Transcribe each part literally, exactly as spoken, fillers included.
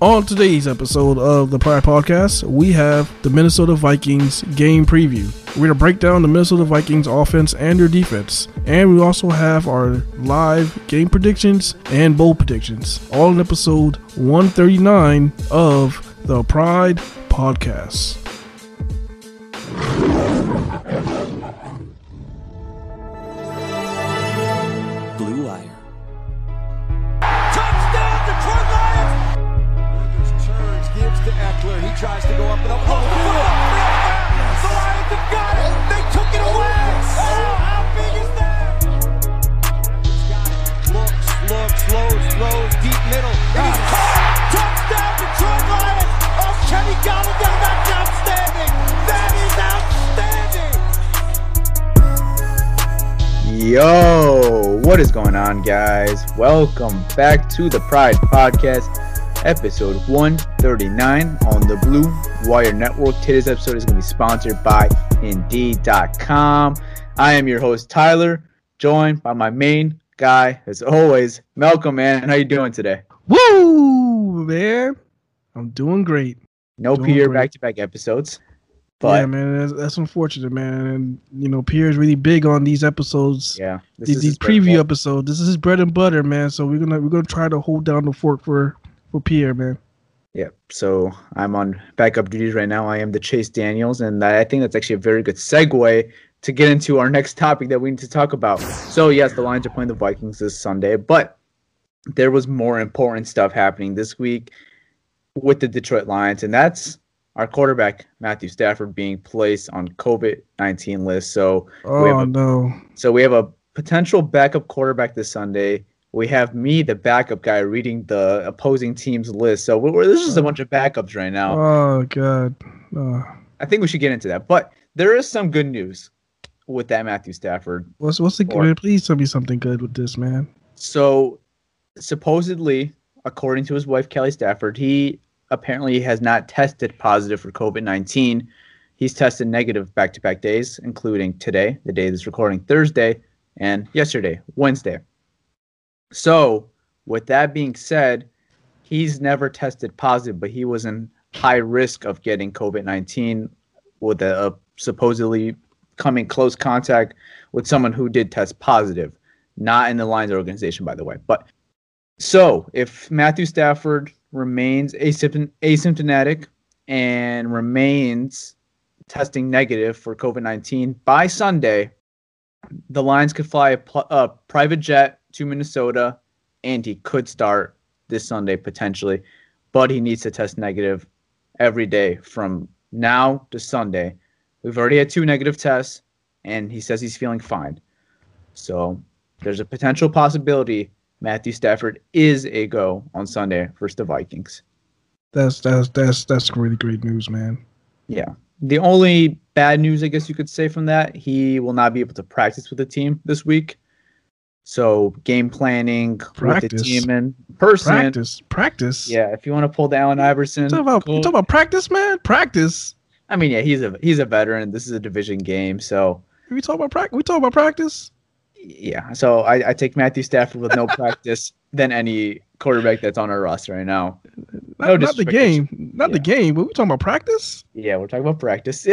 On today's episode of the Pride Podcast, we have the Minnesota Vikings game preview. We're going to break down the Minnesota Vikings offense and their defense. And we also have our live game predictions and bowl predictions, all in episode one thirty-nine of the Pride Podcast. Blue Wire. He tries to go up and up. Oh, the Lions have got it. They took it away. Oh, how big is that? Looks, looks, slows, throws, deep middle. And he's caught. Touchdown, Detroit Lions. Oh, Kenny Golladay, that's outstanding. That is outstanding. Yo, what is going on, guys? Welcome back to the Pride Podcast. Episode one thirty-nine on the Blue Wire Network. Today's episode is going to be sponsored by Indeed dot com. I am your host, Tyler, joined by my main guy, as always, Malcolm, man. How you doing today? Woo, man. I'm doing great. No doing Pierre great. Back-to-back episodes. But yeah, man, that's, that's unfortunate, man. And, you know, Pierre's really big on these episodes. Yeah. This these, is these preview episodes. This is his bread and butter, man. So we're going to we're gonna try to hold down the fort for... for Pierre, man. Yeah, so I'm on backup duties right now. I am the Chase Daniels, and I think that's actually a very good segue to get into our next topic that we need to talk about. So, yes, the Lions are playing the Vikings this Sunday, but there was more important stuff happening this week with the Detroit Lions, and that's our quarterback, Matthew Stafford, being placed on COVID nineteen list. So oh, we have a, no. So we have a potential backup quarterback this Sunday. We have me, the backup guy, reading the opposing team's list. So we're, this is a bunch of backups right now. Oh, God. Oh. I think we should get into that. But there is some good news with that Matthew Stafford. What's, what's the good? Please tell me something good with this, man. So supposedly, according to his wife, Kelly Stafford, he apparently has not tested positive for COVID nineteen. He's tested negative back-to-back days, including today, the day of this recording, Thursday, and yesterday, Wednesday. So, with that being said, he's never tested positive, but he was in high risk of getting COVID nineteen with a, a supposedly coming close contact with someone who did test positive. Not in the Lions organization, by the way. But so, if Matthew Stafford remains asympt- asymptomatic and remains testing negative for COVID nineteen by Sunday, the Lions could fly a, pl- a private jet to Minnesota, and he could start this Sunday potentially, but he needs to test negative every day from now to Sunday. We've already had two negative tests, and he says he's feeling fine. So there's a potential possibility Matthew Stafford is a go on Sunday versus the Vikings. That's that's that's that's really great news, man. Yeah. The only bad news, I guess you could say from that, he will not be able to practice with the team this week. So game planning practice. With the team in person. Practice. Practice. Yeah, if you want to pull the Allen Iverson. You talking about, cool. you talking about practice, man? Practice. I mean, yeah, he's a he's a veteran. This is a division game, so. We talk about practice. We talk about practice. Yeah, so I, I take Matthew Stafford with no practice than any quarterback that's on our roster right now. Not, no not the game. Not yeah. the game, but we're talking about practice? Yeah, we're talking about practice.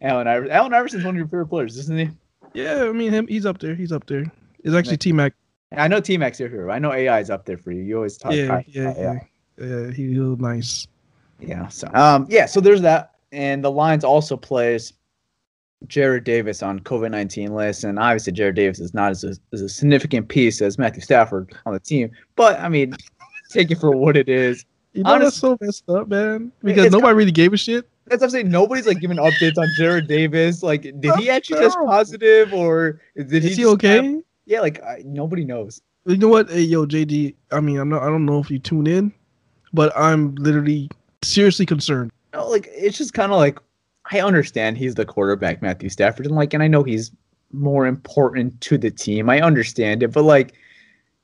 Allen Iverson. Allen Iverson's one of your favorite players, isn't he? Yeah, I mean, him. he's up there. He's up there. It's actually T-Mac. I know T-Mac's here. here. I know A I is up there for you. You always talk yeah, yeah, yeah, yeah. He, he's nice. Yeah, so um, yeah, so there's that. And the Lions also plays Jarrad Davis on COVID nineteen list, and obviously Jarrad Davis is not as a, as a significant piece as Matthew Stafford on the team, but I mean, take it for what it is. You know, honestly, that's so messed up, man. Because nobody really gave a shit. That's what I'm saying. Nobody's like giving updates on Jarrad Davis. Like, did that's he actually terrible. test positive, or did he? Is he okay? Have, yeah, like I, nobody knows. You know what? Hey, yo, J D. I mean, I'm not. I don't know if you tune in, but I'm literally seriously concerned. No, like it's just kind of like. I understand he's the quarterback, Matthew Stafford, and like, and I know he's more important to the team. I understand it, but like,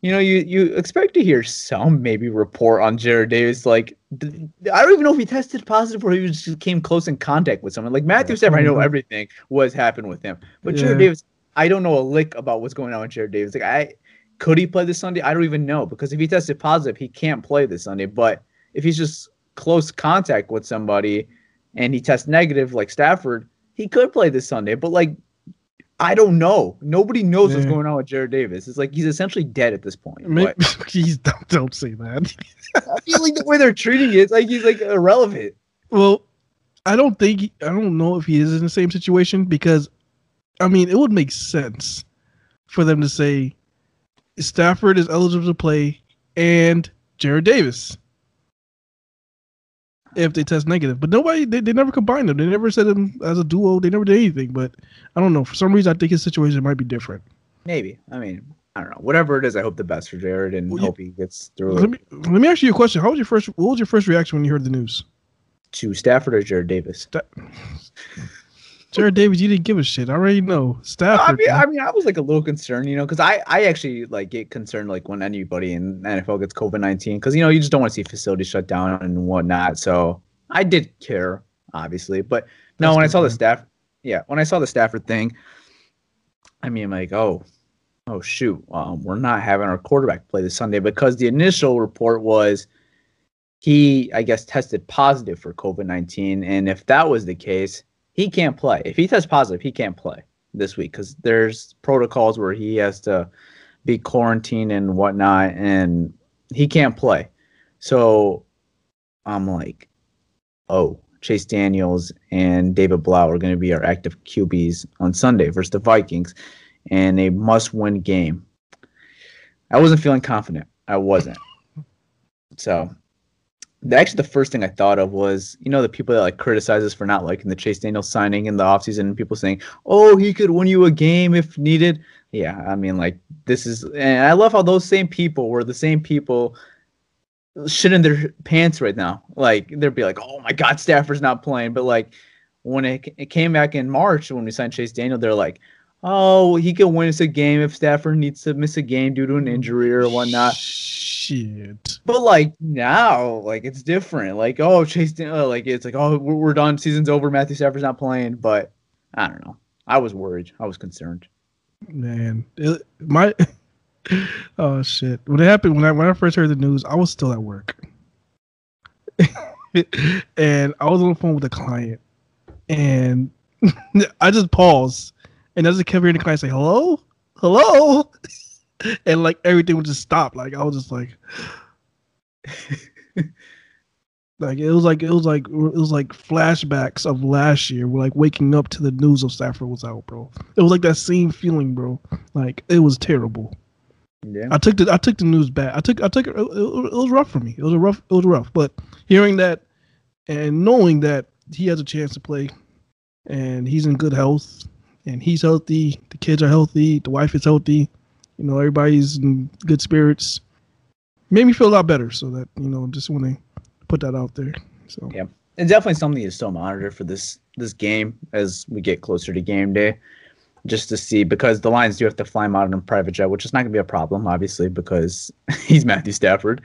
you know, you, you expect to hear some maybe report on Jarrad Davis. Like, th- I don't even know if he tested positive or he just came close in contact with someone. Like Matthew Stafford, I know everything was happened with him, but yeah. Jarrad Davis, I don't know a lick about what's going on with Jarrad Davis. Like, I could he play this Sunday? I don't even know, because if he tested positive, he can't play this Sunday. But if he's just close contact with somebody, and he tests negative like Stafford, he could play this Sunday. But, like, I don't know. Nobody knows yeah. what's going on with Jarrad Davis. It's like he's essentially dead at this point. I mean, please don't, don't say that. I feel like the way they're treating it, it's like he's, like, irrelevant. Well, I don't think – I don't know if he is in the same situation because, I mean, it would make sense for them to say Stafford is eligible to play and Jarrad Davis. If they test negative, but nobody, they, they never combined them. They never said them as a duo. They never did anything, but I don't know. For some reason, I think his situation might be different. Maybe. I mean, I don't know. Whatever it is, I hope the best for Jarrad and well, hope he gets through let it. Me, let me ask you a question. How was your first, what was your first reaction when you heard the news? To Stafford or Jarrad Davis? Sta- Jarrad Davis, you didn't give a shit. I already know. Stafford. No, I, mean, I mean, I was like a little concerned, you know, because I, I actually like get concerned like when anybody in the N F L gets COVID nineteen because, you know, you just don't want to see facilities shut down and whatnot. So I did care, obviously. But no, That's when I saw man. the Stafford, yeah, when I saw the Stafford thing, I mean, like, oh, oh, shoot, um, we're not having our quarterback play this Sunday because the initial report was he, I guess, tested positive for COVID nineteen. And if that was the case, he can't play. If he tests positive, he can't play this week because there's protocols where he has to be quarantined and whatnot, and he can't play. So I'm like, oh, Chase Daniels and David Blau are going to be our active Q Bs on Sunday versus the Vikings and a must-win game. I wasn't feeling confident. I wasn't. So... Actually, the first thing I thought of was, you know, the people that like criticize us for not liking the Chase Daniels signing in the offseason and people saying, oh, he could win you a game if needed. Yeah, I mean, like, this is – and I love how those same people were the same people shitting their pants right now. Like, they'd be like, oh, my God, Stafford's not playing. But, like, when it, it came back in March when we signed Chase Daniel, they're like, oh, he could win us a game if Stafford needs to miss a game due to an injury or whatnot. Shit. But like now, like it's different. Like oh, Chase, Daniel, like it's like oh, we're, we're done. Season's over. Matthew Stafford's not playing. But I don't know. I was worried. I was concerned. Man, it, my oh shit. When it happened, when I when I first heard the news, I was still at work, and I was on the phone with a client, and I just paused, and I just kept hearing the client say, "Hello, hello." And like everything would just stop. Like I was just like, like it was like it was like it was like flashbacks of last year. We're like waking up to the news of Stafford was out, bro. It was like that same feeling, bro. Like it was terrible. Yeah. I took the I took the news back. I took I took it. It, it was rough for me. It was a rough. It was rough. But hearing that and knowing that he has a chance to play, and he's in good health, and he's healthy. The kids are healthy. The wife is healthy. You know, everybody's in good spirits. Made me feel a lot better. So that, you know, just want to put that out there. So yeah, it's definitely something you still monitor for this this game as we get closer to game day, just to see, because the Lions do have to fly him out in a private jet, which is not going to be a problem, obviously, because he's Matthew Stafford.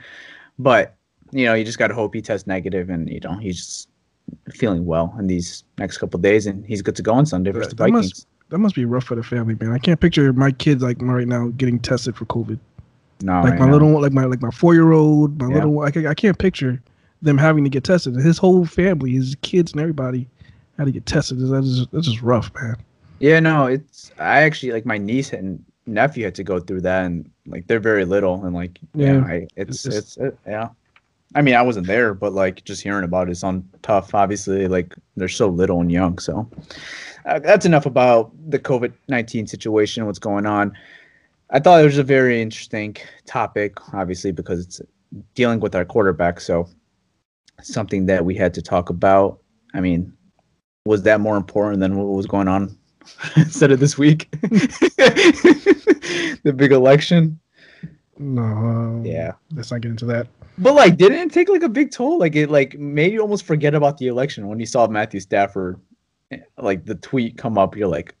But, you know, you just got to hope he tests negative and, you know, he's just feeling well in these next couple of days, and he's good to go on Sunday versus the Vikings. Must, that must be rough for the family, man. I can't picture my kids, like, right now getting tested for COVID. No, like I my know. little, like my like my four-year-old, my yeah. little, I can't, I can't picture them having to get tested. His whole family, his kids and everybody had to get tested. That's just, that's just rough, man. Yeah, no, it's, I actually, like, my niece and nephew had to go through that, and, like, they're very little, and, like, yeah, you know, I, it's, it's, it's it, yeah. I mean, I wasn't there, but, like, just hearing about it sounds tough, obviously, like, they're so little and young, so. Uh, that's enough about the COVID nineteen situation, what's going on. I thought it was a very interesting topic, obviously, because it's dealing with our quarterback, so something that we had to talk about. I mean, was that more important than what was going on instead of this week? The big election? No. Um, yeah. Let's not get into that. But, like, didn't it take, like, a big toll? Like, it, like, made you almost forget about the election when you saw Matthew Stafford, like, the tweet come up. You're like,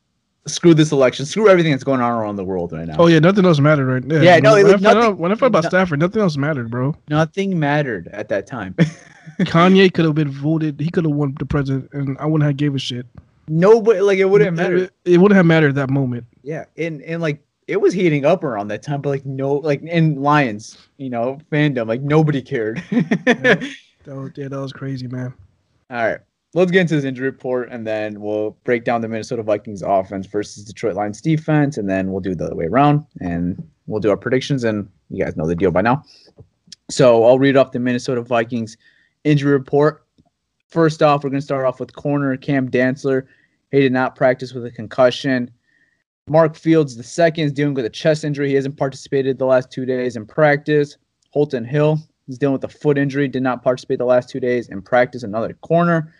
screw this election. Screw everything that's going on around the world right now. Oh, yeah. Nothing else mattered right now. Yeah, yeah, no. When, like, I nothing, out, when I thought about no, Stafford, nothing else mattered, bro. Nothing mattered at that time. Kanye could have been voted. He could have won the president, and I wouldn't have gave a shit. Nobody, like, it wouldn't have mattered. It, it wouldn't have mattered at that moment. Yeah, and and like it was heating up around that time, but like no, like in Lions, you know, fandom, like nobody cared. yeah, that was, yeah, that was crazy, man. All right, let's get into this injury report, and then we'll break down the Minnesota Vikings offense versus Detroit Lions defense, and then we'll do it the other way around, and we'll do our predictions, and you guys know the deal by now. So I'll read off the Minnesota Vikings injury report. First off, we're going to start off with corner Cam Dantzler. He did not practice with a concussion. Mark Fields the second is dealing with a chest injury. He hasn't participated the last two days in practice. Holton Hill is dealing with a foot injury. Did not participate the last two days in practice. Another corner.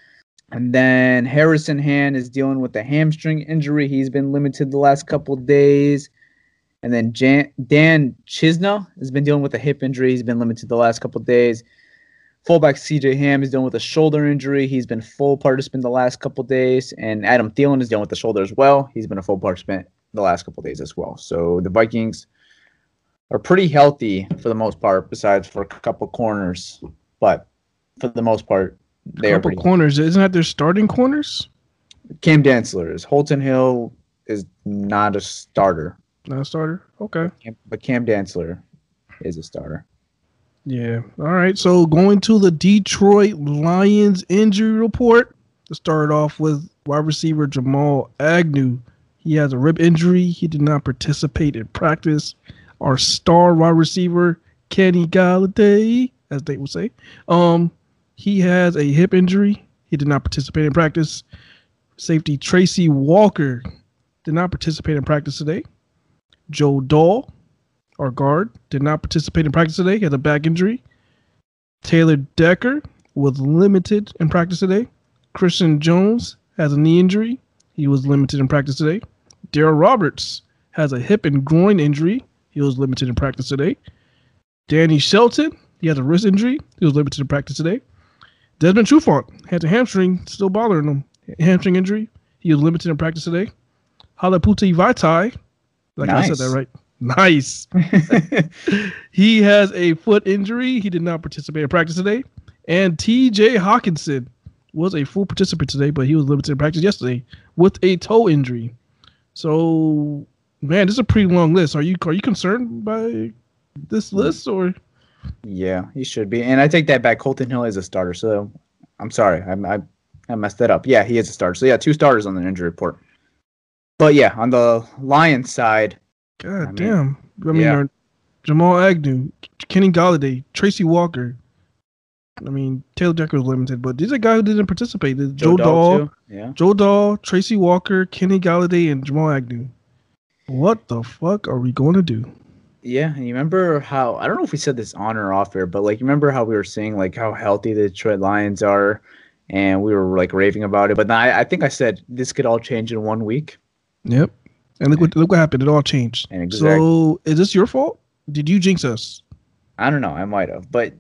And then Harrison Hand is dealing with a hamstring injury. He's been limited the last couple of days. And then Jan- Dan Chisna has been dealing with a hip injury. He's been limited the last couple of days. Fullback C J Ham is dealing with a shoulder injury. He's been full participant the last couple days. And Adam Thielen is dealing with the shoulder as well. He's been a full participant the last couple days as well. So the Vikings are pretty healthy for the most part, besides for a couple corners. But for the most part, they a couple are pretty corners. Healthy. Isn't that their starting corners? Cam Dantzler is. Holton Hill is not a starter. Not a starter? Okay. But Cam Dantzler is a starter. Yeah. All right. So going to the Detroit Lions injury report. To start off with wide receiver Jamal Agnew. He has a rib injury. He did not participate in practice. Our star wide receiver, Kenny Golladay, as they will say. Um, he has a hip injury. He did not participate in practice. Safety Tracy Walker did not participate in practice today. Joe Dahl, our guard, did not participate in practice today. He had a back injury. Taylor Decker was limited in practice today. Christian Jones has a knee injury. He was limited in practice today. Darrell Roberts has a hip and groin injury. He was limited in practice today. Danny Shelton, he has a wrist injury. He was limited in practice today. Desmond Trufant had a hamstring, still bothering him. Hamstring injury. He was limited in practice today. Halaputi Vaitai. Like nice. I said that right. Nice. He has a foot injury. He did not participate in practice today. And T J Hawkinson was a full participant today, but he was limited in practice yesterday with a toe injury. So, man, this is a pretty long list. Are you are you concerned by this list? Or? Yeah, you should be. And I take that back. Holton Hill is a starter. So, I'm sorry. I, I, I messed that up. Yeah, he is a starter. So, yeah, two starters on the injury report. But, yeah, on the Lions side, God I damn. Mean, I mean, yeah. Jamal Agnew, Kenny Golladay, Tracy Walker. I mean, Taylor Decker was limited, but these are guys who didn't participate. There's Joe, Joe Dahl, Dahl yeah. Joe Dahl, Tracy Walker, Kenny Golladay, and Jamal Agnew. What the fuck are we going to do? Yeah, and you remember how, I don't know if we said this on or off air, but like, you remember how we were saying like how healthy the Detroit Lions are, and we were like raving about it. But I, I think I said this could all change in one week. Yep. And look what look what happened. It all changed. Exactly. So is this your fault? Did you jinx us? I don't know. I might have. But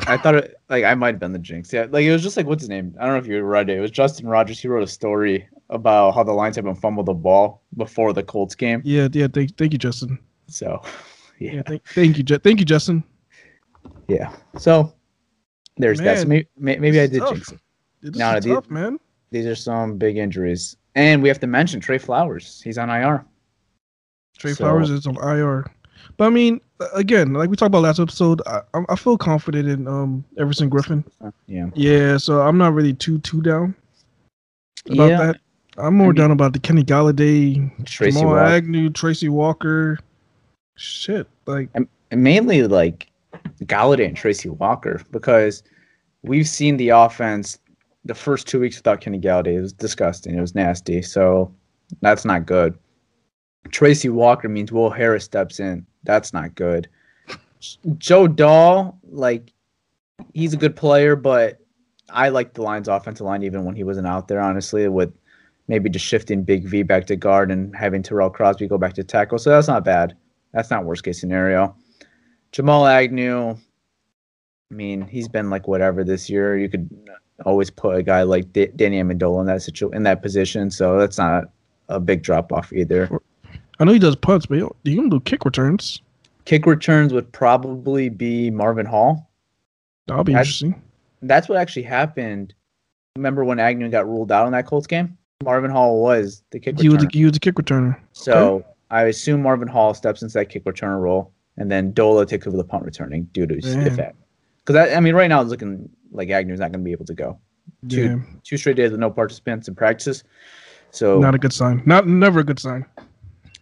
I thought it, like I might have been the jinx. Yeah, like it was just like what's his name? I don't know if you read it. It was Justin Rogers. He wrote a story about how the Lions haven't fumbled the ball before the Colts game. Yeah, yeah. Thank, thank you, Justin. So, yeah. yeah thank, thank you, thank you, Justin. Yeah. So there's man, that. So maybe maybe I did tough. jinx it. This no, is no, tough, these, man. These are some big injuries, and we have to mention Trey Flowers. He's on I R. Trey so. Flowers is on I R. But I mean, again, like we talked about last episode, I, I feel confident in um Everson Griffen. Yeah. Yeah. So I'm not really too too down about yeah. that. I'm more I mean, down about the Kenny Golladay, Tracy Jamal Walker. Agnew, Tracy Walker. Shit, like and mainly like Golladay and Tracy Walker because we've seen the offense the first two weeks without Kenny Golladay. It was disgusting. It was nasty. So that's not good. Tracy Walker means Will Harris steps in. That's not good. Joe Dahl, like, he's a good player, but I like the Lions' offensive line even when he wasn't out there, honestly, with maybe just shifting Big V back to guard and having Terrell Crosby go back to tackle. So that's not bad. That's not worst-case scenario. Jamal Agnew, I mean, he's been like whatever this year. You could always put a guy like D- Danny Amendola in that situ- in that position, so that's not a big drop-off either. I know he does punts, but he can do kick returns. Kick returns would probably be Marvin Hall. That'll be that's, interesting. That's what actually happened. Remember when Agnew got ruled out in that Colts game? Marvin Hall was the kick returner. He was, he was the kick returner. So okay. I assume Marvin Hall steps into that kick returner role, and then Dola takes over the punt returning due to stiff that. Because, I mean, right now it's looking like Agnew's not going to be able to go. Two, yeah. two straight days with no participants in practices. So not a good sign. Not Never a good sign.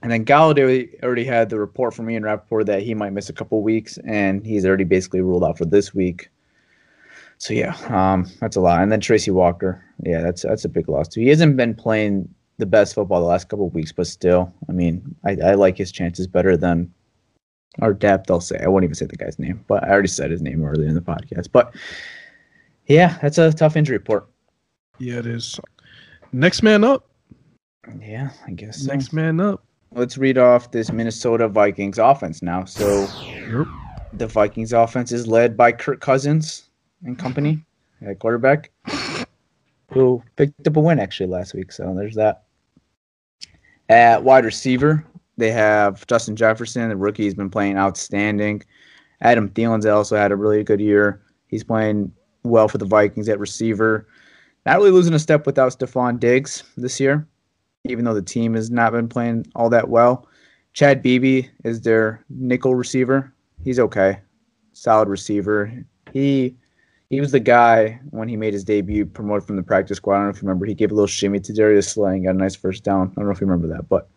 And then Golladay already had the report from Ian Rappaport that he might miss a couple weeks, and he's already basically ruled out for this week. So, yeah, um, that's a lot. And then Tracy Walker, yeah, that's that's a big loss, too. He hasn't been playing the best football the last couple of weeks, but still, I mean, I, I like his chances better than our depth, I'll say. I won't even say the guy's name, but I already said his name earlier in the podcast. But, yeah, that's a tough injury report. Yeah, it is. Next man up. Yeah, I guess so. Next man up. Let's read off this Minnesota Vikings offense now. So yep. The Vikings offense is led by Kirk Cousins and company at quarterback, who picked up a win actually last week. So there's that. At wide receiver, they have Justin Jefferson. The rookie has been playing outstanding. Adam Thielen's also had a really good year. He's playing well for the Vikings at receiver. Not really losing a step without Stephon Diggs this year, even though the team has not been playing all that well. Chad Beebe is their nickel receiver. He's okay. Solid receiver. He he was the guy when he made his debut promoted from the practice squad. I don't know if you remember. He gave a little shimmy to Darius Slay and got a nice first down. I don't know if you remember that, but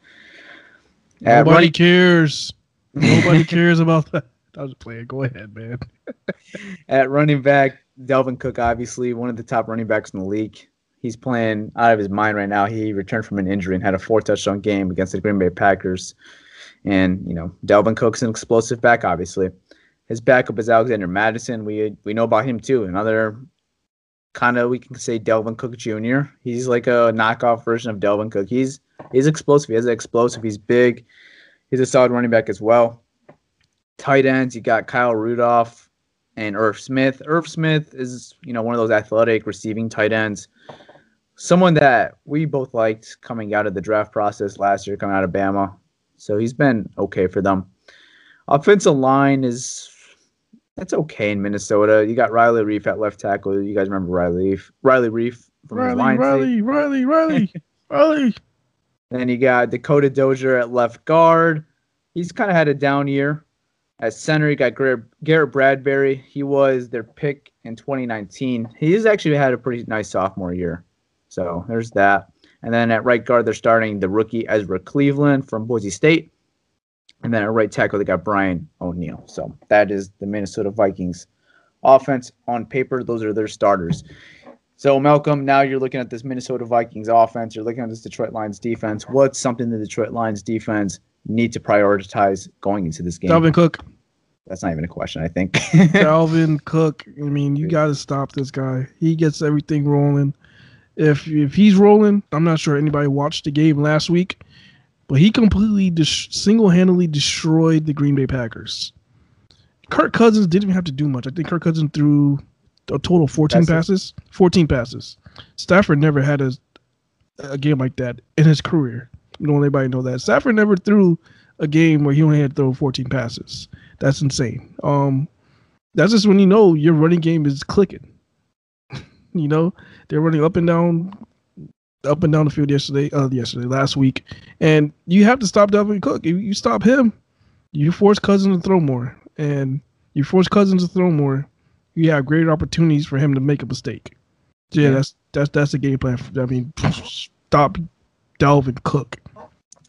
Nobody running, cares. Nobody cares about that. I was playing. Go ahead, man. At running back, Dalvin Cook, obviously, one of the top running backs in the league. He's playing out of his mind right now. He returned from an injury and had a four-touchdown game against the Green Bay Packers. And, you know, Dalvin Cook's an explosive back, obviously. His backup is Alexander Madison. We we know about him, too. Another kind of, we can say, Dalvin Cook Junior He's like a knockoff version of Dalvin Cook. He's, he's explosive. He has an explosive. He's big. He's a solid running back as well. Tight ends, you got Kyle Rudolph and Irv Smith. Irv Smith is, you know, one of those athletic receiving tight ends. Someone that we both liked coming out of the draft process last year, coming out of Bama. So he's been okay for them. Offensive line is that's okay in Minnesota. You got Riley Reiff at left tackle. You guys remember Riley Reiff? Riley Reiff from Riley, the Lions. Riley, Riley, Riley, Riley. Then you got Dakota Dozier at left guard. He's kind of had a down year. At center, you got Garrett, Garrett Bradbury. He was their pick in twenty nineteen. He's actually had a pretty nice sophomore year. So there's that. And then at right guard, they're starting the rookie Ezra Cleveland from Boise State. And then at right tackle, they got Brian O'Neill. So that is the Minnesota Vikings offense on paper. Those are their starters. So, Malcolm, now you're looking at this Minnesota Vikings offense. You're looking at this Detroit Lions defense. What's something the Detroit Lions defense need to prioritize going into this game? Dalvin Cook. That's not even a question, I think. Dalvin Cook. I mean, you got to stop this guy. He gets everything rolling. If if he's rolling, I'm not sure anybody watched the game last week, but he completely dis- single-handedly destroyed the Green Bay Packers. Kirk Cousins didn't even have to do much. I think Kirk Cousins threw a total of fourteen That's passes. It. fourteen passes. Stafford never had a, a game like that in his career. Don't let anybody know that. Stafford never threw a game where he only had to throw fourteen passes. That's insane. Um, that's just when you know your running game is clicking. You know, they're running up and down, up and down the field yesterday, uh, yesterday, last week. And you have to stop Dalvin Cook. If you stop him, you force Cousins to throw more. And you force Cousins to throw more, you have greater opportunities for him to make a mistake. So yeah, yeah, that's that's that's the game plan. I mean, stop Dalvin Cook.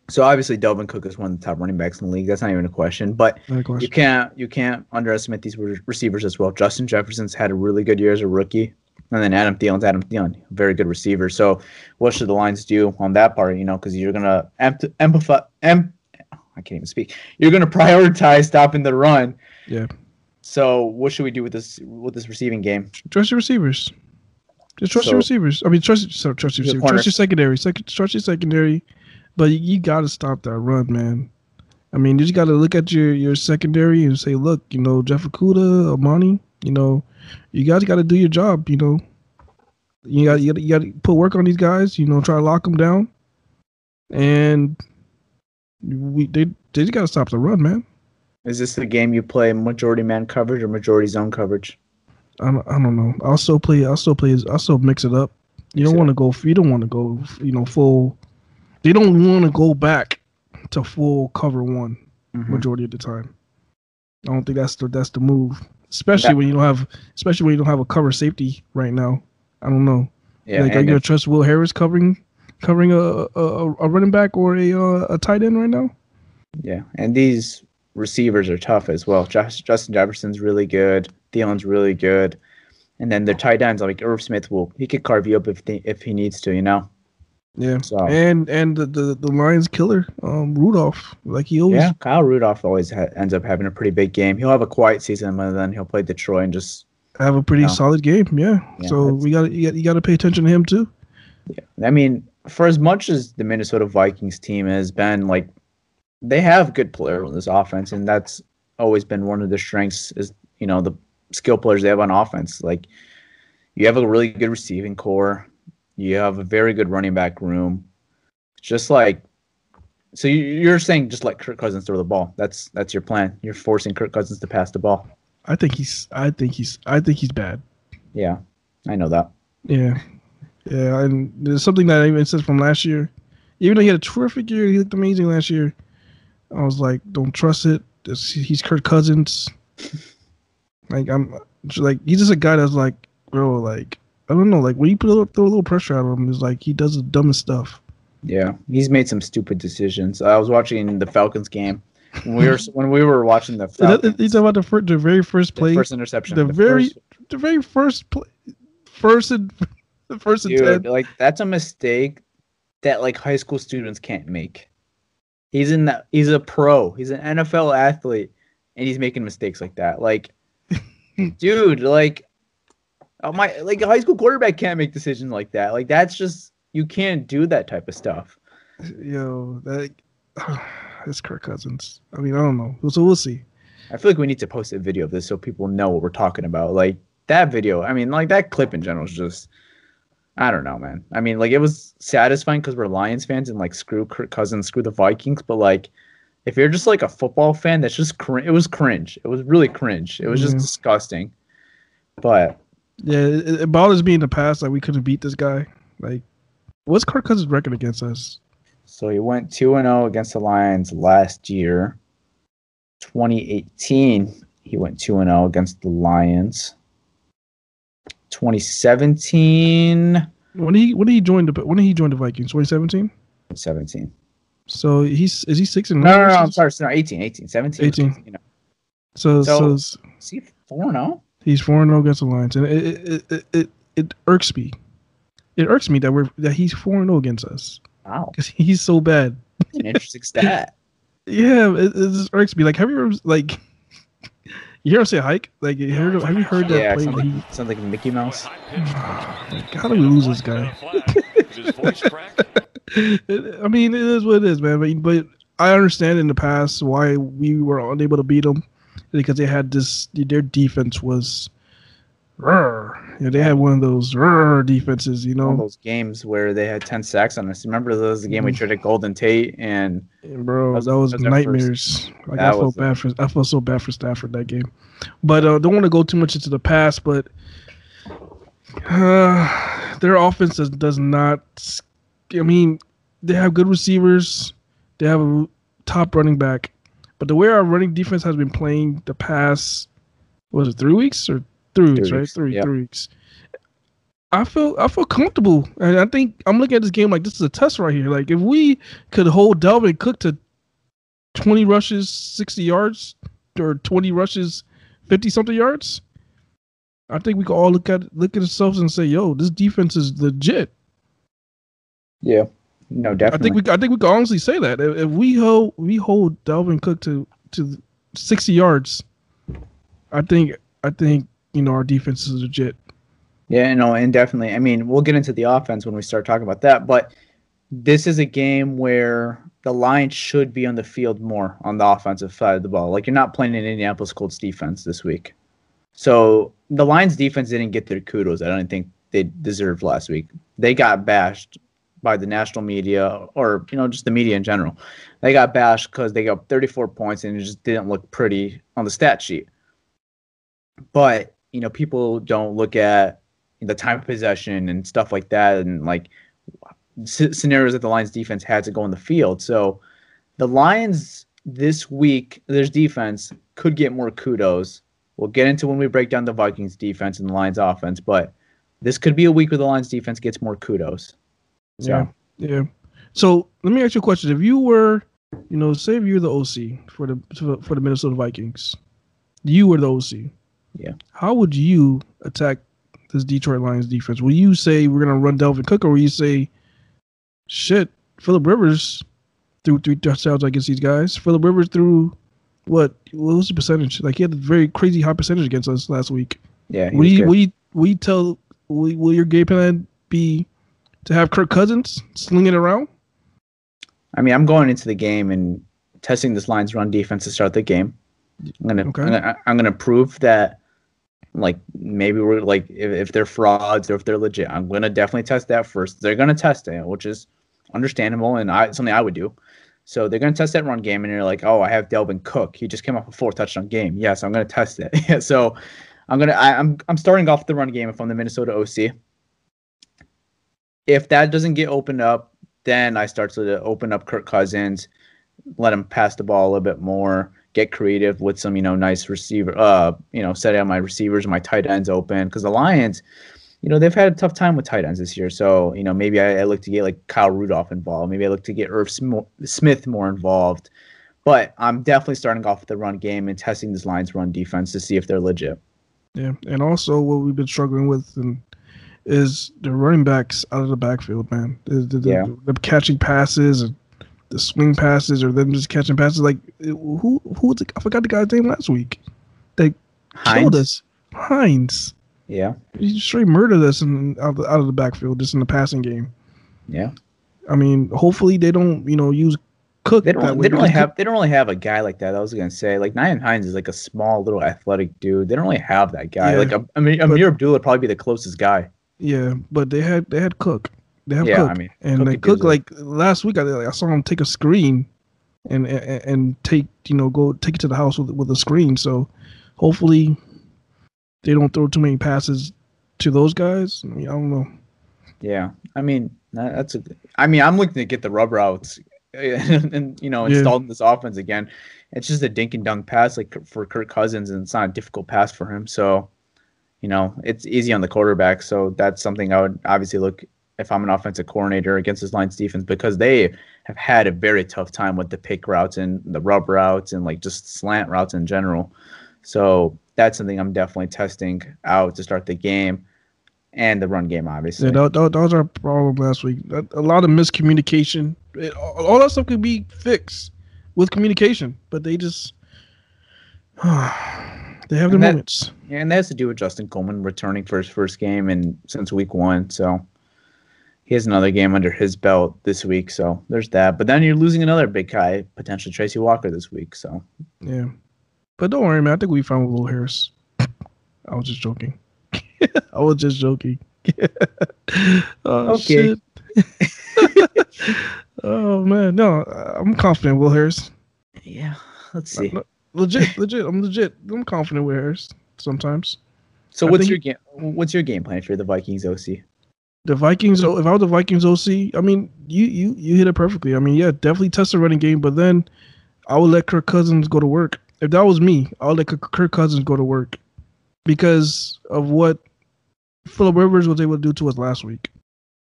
So obviously, Dalvin Cook is one of the top running backs in the league. That's not even a question. But a question. you can't you can't underestimate these re- receivers as well. Justin Jefferson's had a really good year as a rookie, and then Adam Thielen's Adam Thielen, very good receiver. So what should the Lions do on that part? You know, because you're gonna empathize. Emph- emph- I can't even speak. You're gonna prioritize stopping the run. Yeah. So what should we do with this with this receiving game? Trust your receivers. Just trust so, your receivers. I mean, trust so trust your receivers. Trust your secondary. Sec- trust your secondary. But you, you got to stop that run, man. I mean, you just got to look at your, your secondary and say, look, you know, Jeff Okudah, Amani, you know, you guys got to do your job, you know. You got you got to put work on these guys, you know, try to lock them down. And we they, they just got to stop the run, man. Is this the game you play majority man coverage or majority zone coverage? I don't, I don't know. I'll still play. I'll still play. I'll still mix it up. You don't want to go. You don't want to go, you know, full. They don't want to go back to full cover one mm-hmm. majority of the time. I don't think that's the that's the move, especially yeah. when you don't have especially when you don't have a cover safety right now. I don't know. Yeah, like, are you gonna trust Will Harris covering covering a a, a running back or a a tight end right now? Yeah, and these receivers are tough as well. Josh, Justin Jefferson's really good. Thielen's really good, and then their tight ends like Irv Smith will he could carve you up if the, if he needs to, you know. Yeah, so. and and the, the, the Lions killer, um, Rudolph, like he always. Yeah, Kyle Rudolph always ha- ends up having a pretty big game. He'll have a quiet season, but then he'll play Detroit and just have a pretty you know. solid game. Yeah, yeah so we got you got you got to pay attention to him too. Yeah, I mean, for as much as the Minnesota Vikings team has been like, they have good players on this offense, and that's always been one of the strengths is you know the skill players they have on offense. Like, you have a really good receiving core. You have a very good running back room. Just like, so you're saying just let Kirk Cousins throw the ball. That's that's your plan. You're forcing Kirk Cousins to pass the ball. I think he's. I think he's. I think he's bad. Yeah, I know that. Yeah, yeah. And there's something that I even said from last year. Even though he had a terrific year, he looked amazing last year. I was like, don't trust it. It's, he's Kirk Cousins. like I'm. Like he's just a guy that's like, bro, like. I don't know, like, when you put a, throw a little pressure on him, it's like he does the dumbest stuff. Yeah, he's made some stupid decisions. I was watching the Falcons game. When we were, when we were watching the Falcons. He's talking about the, fir- the very first play. The first interception. The, the very first. The very first play. First and, the first Dude, attempt. Like, that's a mistake that, like, high school students can't make. He's in the, He's a pro. He's an N F L athlete, and he's making mistakes like that. Like, dude, like... Oh, my, like a high school quarterback can't make decisions like that. Like that's just you can't do that type of stuff. Yo, that it's Kirk Cousins. I mean, I don't know. So we'll see. I feel like we need to post a video of this so people know what we're talking about. Like that video. I mean, like that clip in general is just. I don't know, man. I mean, like it was satisfying because we're Lions fans and like screw Kirk Cousins, screw the Vikings. But like, if you're just like a football fan, that's just cr- it was cringe. It was really cringe. It was just yeah. disgusting. But. Yeah, it, it bothers me in the past that like, we couldn't beat this guy. Like, what's Kirk Cousins' record against us? So he went two and oh against the Lions last year. twenty eighteen, he went two and oh against the Lions. twenty seventeen. When he when he joined the when did he join the Vikings? twenty seventeen. seventeen. So he's is he six and nine? No, no, no, I'm sorry, no, eighteen, eighteen, seventeen. eighteen. You know. So so, so is he four and oh? He's four and zero against the Lions, and it it, it it it irks me. It irks me that we're that he's four and zero against us. Wow, because he's so bad. That's an interesting stat. Yeah, it, it just irks me. Like, have you ever like you ever say hike? Like, have you heard, have you heard that yeah, play? Sounds like, he, sounds like Mickey Mouse. Like, how do we lose this guy? I mean, it is what it is, man. But, but I understand in the past why we were unable to beat him. because they had this, their defense was, rrr. You know, they had one of those rrr defenses, you know. All those games where they had ten sacks on us. Remember, that was the game we traded Golden Tate and yeah, bro, that was, that was nightmares. First, like I felt bad for I felt so bad for Stafford that game. But I uh, don't want to go too much into the past, but uh, their offense does, does not. I mean, they have good receivers. They have a top running back, but the way our running defense has been playing the past, what was it three weeks or? Three weeks, right? Three, yep. three weeks. I feel, I feel comfortable, and I think I'm looking at this game like this is a test right here. Like if we could hold Dalvin Cook to twenty rushes, sixty yards, or twenty rushes, fifty something yards, I think we could all look at look at ourselves and say, "Yo, this defense is legit." Yeah, no, definitely. I think we, I think we could honestly say that if, if we hold, we hold Dalvin Cook to to sixty yards, I think, I think. you know, our defense is legit. Yeah, no, and definitely. I mean, we'll get into the offense when we start talking about that, but this is a game where the Lions should be on the field more on the offensive side of the ball. Like, you're not playing an Indianapolis Colts defense this week. So the Lions defense didn't get their kudos. I don't think they deserved last week. They got bashed by the national media or, you know, just the media in general. They got bashed because they got thirty-four points and it just didn't look pretty on the stat sheet. But you know, people don't look at the time of possession and stuff like that and, like, c- scenarios that the Lions defense had to go in the field. So the Lions this week, their defense could get more kudos. We'll get into when we break down the Vikings defense and the Lions offense, but this could be a week where the Lions defense gets more kudos. So. Yeah, yeah. So let me ask you a question. If you were, you know, say if you were the O C for the for the Minnesota Vikings, you were the O C. Yeah. How would you attack this Detroit Lions defense? Will you say we're going to run Dalvin Cook, or will you say, shit, Phillip Rivers threw three touchdowns against these guys? Phillip Rivers threw what? What was the percentage? Like, he had a very crazy high percentage against us last week. Yeah. Will you, will you, will you tell, will, will your game plan be to have Kirk Cousins sling it around? I mean, I'm going into the game and testing this Lions run defense to start the game. I'm going okay. to I'm going to prove that. Like, maybe we're like, if, if they're frauds or if they're legit, I'm going to definitely test that first. They're going to test it, which is understandable and I, something I would do. So they're going to test that run game, and you're like, oh, I have Dalvin Cook. He just came off a four touchdown game. Yes, yeah, so I'm going to test it. Yeah, so I'm going to, I'm I'm starting off the run game if I'm the Minnesota O C. If that doesn't get opened up, then I start to open up Kirk Cousins, let him pass the ball a little bit more. Get creative with some, you know, nice receiver, uh, you know, set out my receivers and my tight ends open. Because the Lions, you know, they've had a tough time with tight ends this year. So, you know, maybe I, I look to get, like, Kyle Rudolph involved. Maybe I look to get Irv Smith more involved. But I'm definitely starting off with the run game and testing this Lions run defense to see if they're legit. Yeah, and also what we've been struggling with and is the running backs out of the backfield, man. The, the, the, yeah. the, the catching passes and the swing passes, or them just catching passes. Like, who who was the, I forgot the guy's name last week. They Hines. killed us. Hines. Yeah. He straight murdered us in, out, the, out of the backfield, just in the passing game. Yeah. I mean, hopefully they don't, you know, use Cook. They don't, they don't really have. They don't really have a guy like that. I was gonna say, like, Nyheim Hines is like a small little athletic dude. They don't really have that guy. Yeah, like, a, I mean, Amir Abdullah would probably be the closest guy. Yeah, but they had they had Cook. They have yeah, Cook, I mean, and Cook, they Cook like it. Last week, I, like, I saw him take a screen, and, and and take you know go take it to the house with with a screen. So hopefully, they don't throw too many passes to those guys. I mean, I don't know. Yeah, I mean that's a. I mean, I'm looking to get the rub routes and, and you know installed yeah. in this offense again. It's just a dink and dunk pass like for Kirk Cousins, and it's not a difficult pass for him. So you know it's easy on the quarterback. So that's something I would obviously look. If I'm an offensive coordinator against this Lions defense, because they have had a very tough time with the pick routes and the rub routes and, like, just slant routes in general. So that's something I'm definitely testing out to start the game and the run game, obviously. Yeah, that, that, that was our problem last week. A lot of miscommunication. It, all that stuff could be fixed with communication, but they just uh, they have their that, moments. Yeah, and that has to do with Justin Coleman returning for his first game and since week one, so... He has another game under his belt this week, so there's that. But then you're losing another big guy, potentially Tracy Walker, this week. So yeah, But don't worry, man. I think we found Will Harris. I was just joking. I was just joking. oh, okay. Shit. Oh, man. No, I'm confident Will Harris. Yeah. Let's see. I'm, legit, legit. I'm legit. I'm confident Will Harris sometimes. So I what's your game? What's your game plan for the Vikings O C? The Vikings, if I was the Vikings O C, I mean, you you you hit it perfectly. I mean, yeah, definitely test the running game, but then I would let Kirk Cousins go to work. If that was me, I would let Kirk Cousins go to work because of what Phillip Rivers was able to do to us last week.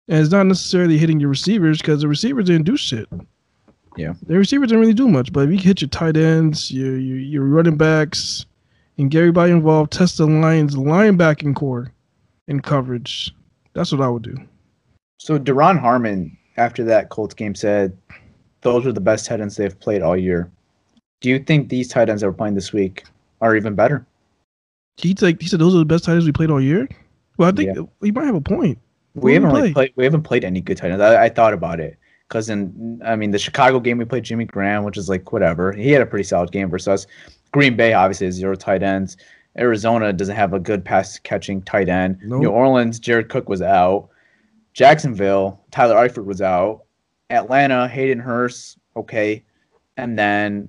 And it's not necessarily hitting your receivers because the receivers didn't do shit. Yeah, the receivers didn't really do much. But if you hit your tight ends, your your, your running backs, and get everybody involved, test the Lions' linebacking core and coverage. That's what I would do. So Daron Harmon, after that Colts game, said those were the best tight ends they've played all year. Do you think these tight ends that we're playing this week are even better? He said, he said those are the best tight ends we played all year? Well, I think yeah. he might have a point. We, we haven't really played. We haven't played any good tight ends. I, I thought about it. Because in, I mean, the Chicago game, we played Jimmy Graham, which is like whatever. He had a pretty solid game versus us. Green Bay, obviously, has zero tight ends. Arizona doesn't have a good pass-catching tight end. Nope. New Orleans, Jared Cook was out. Jacksonville, Tyler Eifert was out. Atlanta, Hayden Hurst, okay. And then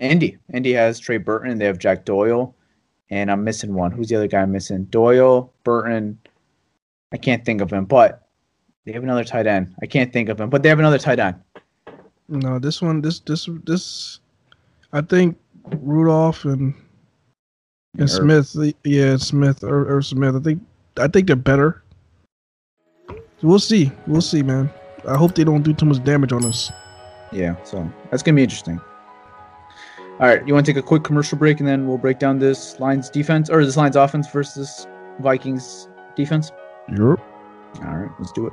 Indy. Indy has Trey Burton. They have Jack Doyle. And I'm missing one. Who's the other guy I'm missing? Doyle, Burton. I can't think of him, but they have another tight end. I can't think of him, but they have another tight end. No, this one, this, this, this, I think Rudolph and and Irv. Smith, yeah, Smith, Irv, Irv Smith. I think, I think they're better. We'll see, we'll see, man. I hope they don't do too much damage on us. Yeah, so that's gonna be interesting. All right, you want to take a quick commercial break and then we'll break down this Lions defense or this Lions offense versus Vikings defense. Yep. All right, let's do it.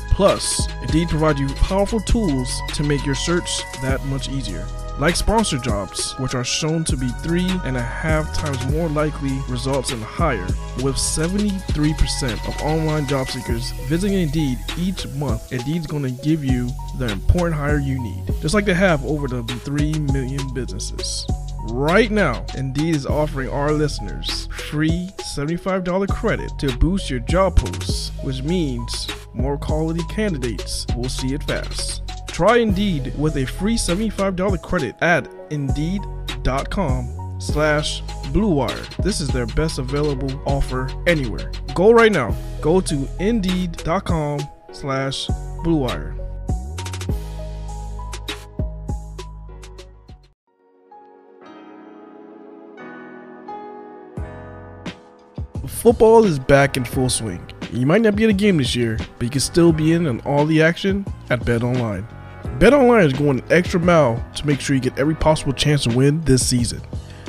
Plus, Indeed provides you powerful tools to make your search that much easier. Like sponsored jobs, which are shown to be three and a half times more likely results in hire, with seventy-three percent of online job seekers visiting Indeed each month. Indeed's going to give you the important hire you need, just like they have over the three million businesses. Right now, Indeed is offering our listeners free seventy-five dollars credit to boost your job posts, which means more quality candidates will see it fast. Try Indeed with a free seventy-five dollars credit at Indeed.com slash Blue Wire. This is their best available offer anywhere. Go right now. Go to Indeed.com slash Blue Wire. Football is back in full swing. You might not be at a game this year, but you can still be in on all the action at BetOnline. BetOnline is going an extra mile to make sure you get every possible chance to win this season.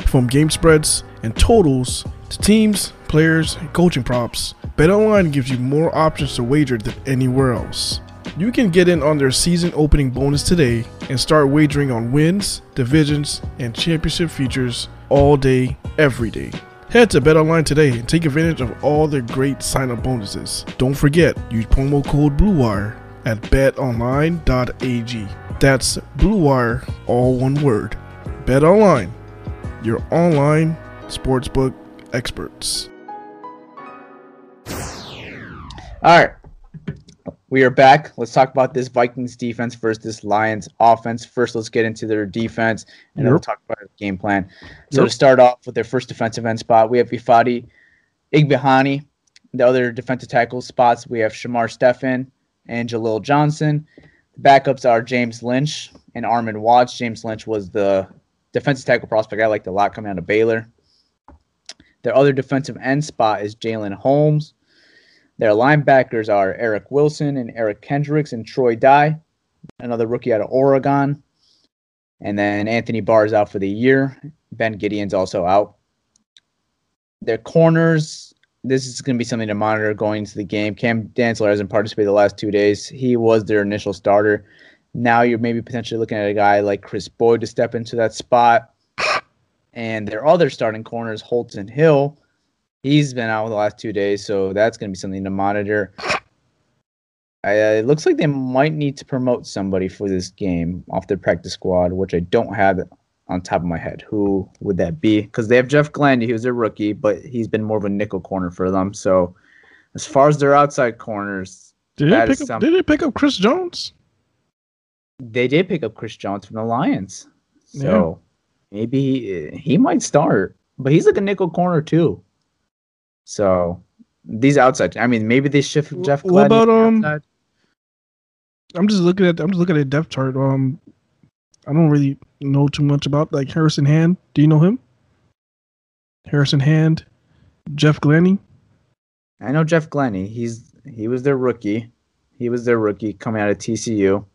From game spreads and totals to teams, players, and coaching props, BetOnline gives you more options to wager than anywhere else. You can get in on their season opening bonus today and start wagering on wins, divisions, and championship features all day, every day. Head to BetOnline today and take advantage of all their great sign-up bonuses. Don't forget, use promo code BlueWire at bet online dot a g. That's BlueWire, all one word. BetOnline, your online sportsbook experts. All right, we are back. Let's talk about this Vikings defense versus this Lions offense. First, let's get into their defense, and yep. then we'll talk about the game plan. So yep. to start off with their first defensive end spot, we have Ifadi Igbihani. The other defensive tackle spots, we have Shamar Stephen and Jalil Johnson. The backups are James Lynch and Armon Watts. James Lynch was the defensive tackle prospect I liked a lot coming out of Baylor. Their other defensive end spot is Jalen Holmes. Their linebackers are Eric Wilson and Eric Kendricks and Troy Dye, another rookie out of Oregon. And then Anthony Barr is out for the year. Ben Gideon's also out. Their corners, this is going to be something to monitor going into the game. Cam Dantzler hasn't participated the last two days. He was their initial starter. Now you're maybe potentially looking at a guy like Chris Boyd to step into that spot. And their other starting corner is Holton Hill. He's been out the last two days, so that's going to be something to monitor. Uh, it looks like they might need to promote somebody for this game off their practice squad, which I don't have on top of my head. Who would that be? Because they have Jeff Glandy, who's their rookie, but he's been more of a nickel corner for them. So as far as their outside corners, did they pick up, did they pick up Chris Jones? They did pick up Chris Jones from the Lions. So yeah. maybe he, he might start, but he's like a nickel corner too. So these outside, I mean, maybe they shift Jeff Glandy. What about um? Outside. I'm just looking at I'm just looking at the depth chart. Um, I don't really know too much about like Harrison Hand. Do you know him? Harrison Hand, Jeff Glandy. I know Jeff Glandy. He's he was their rookie. He was their rookie coming out of T C U.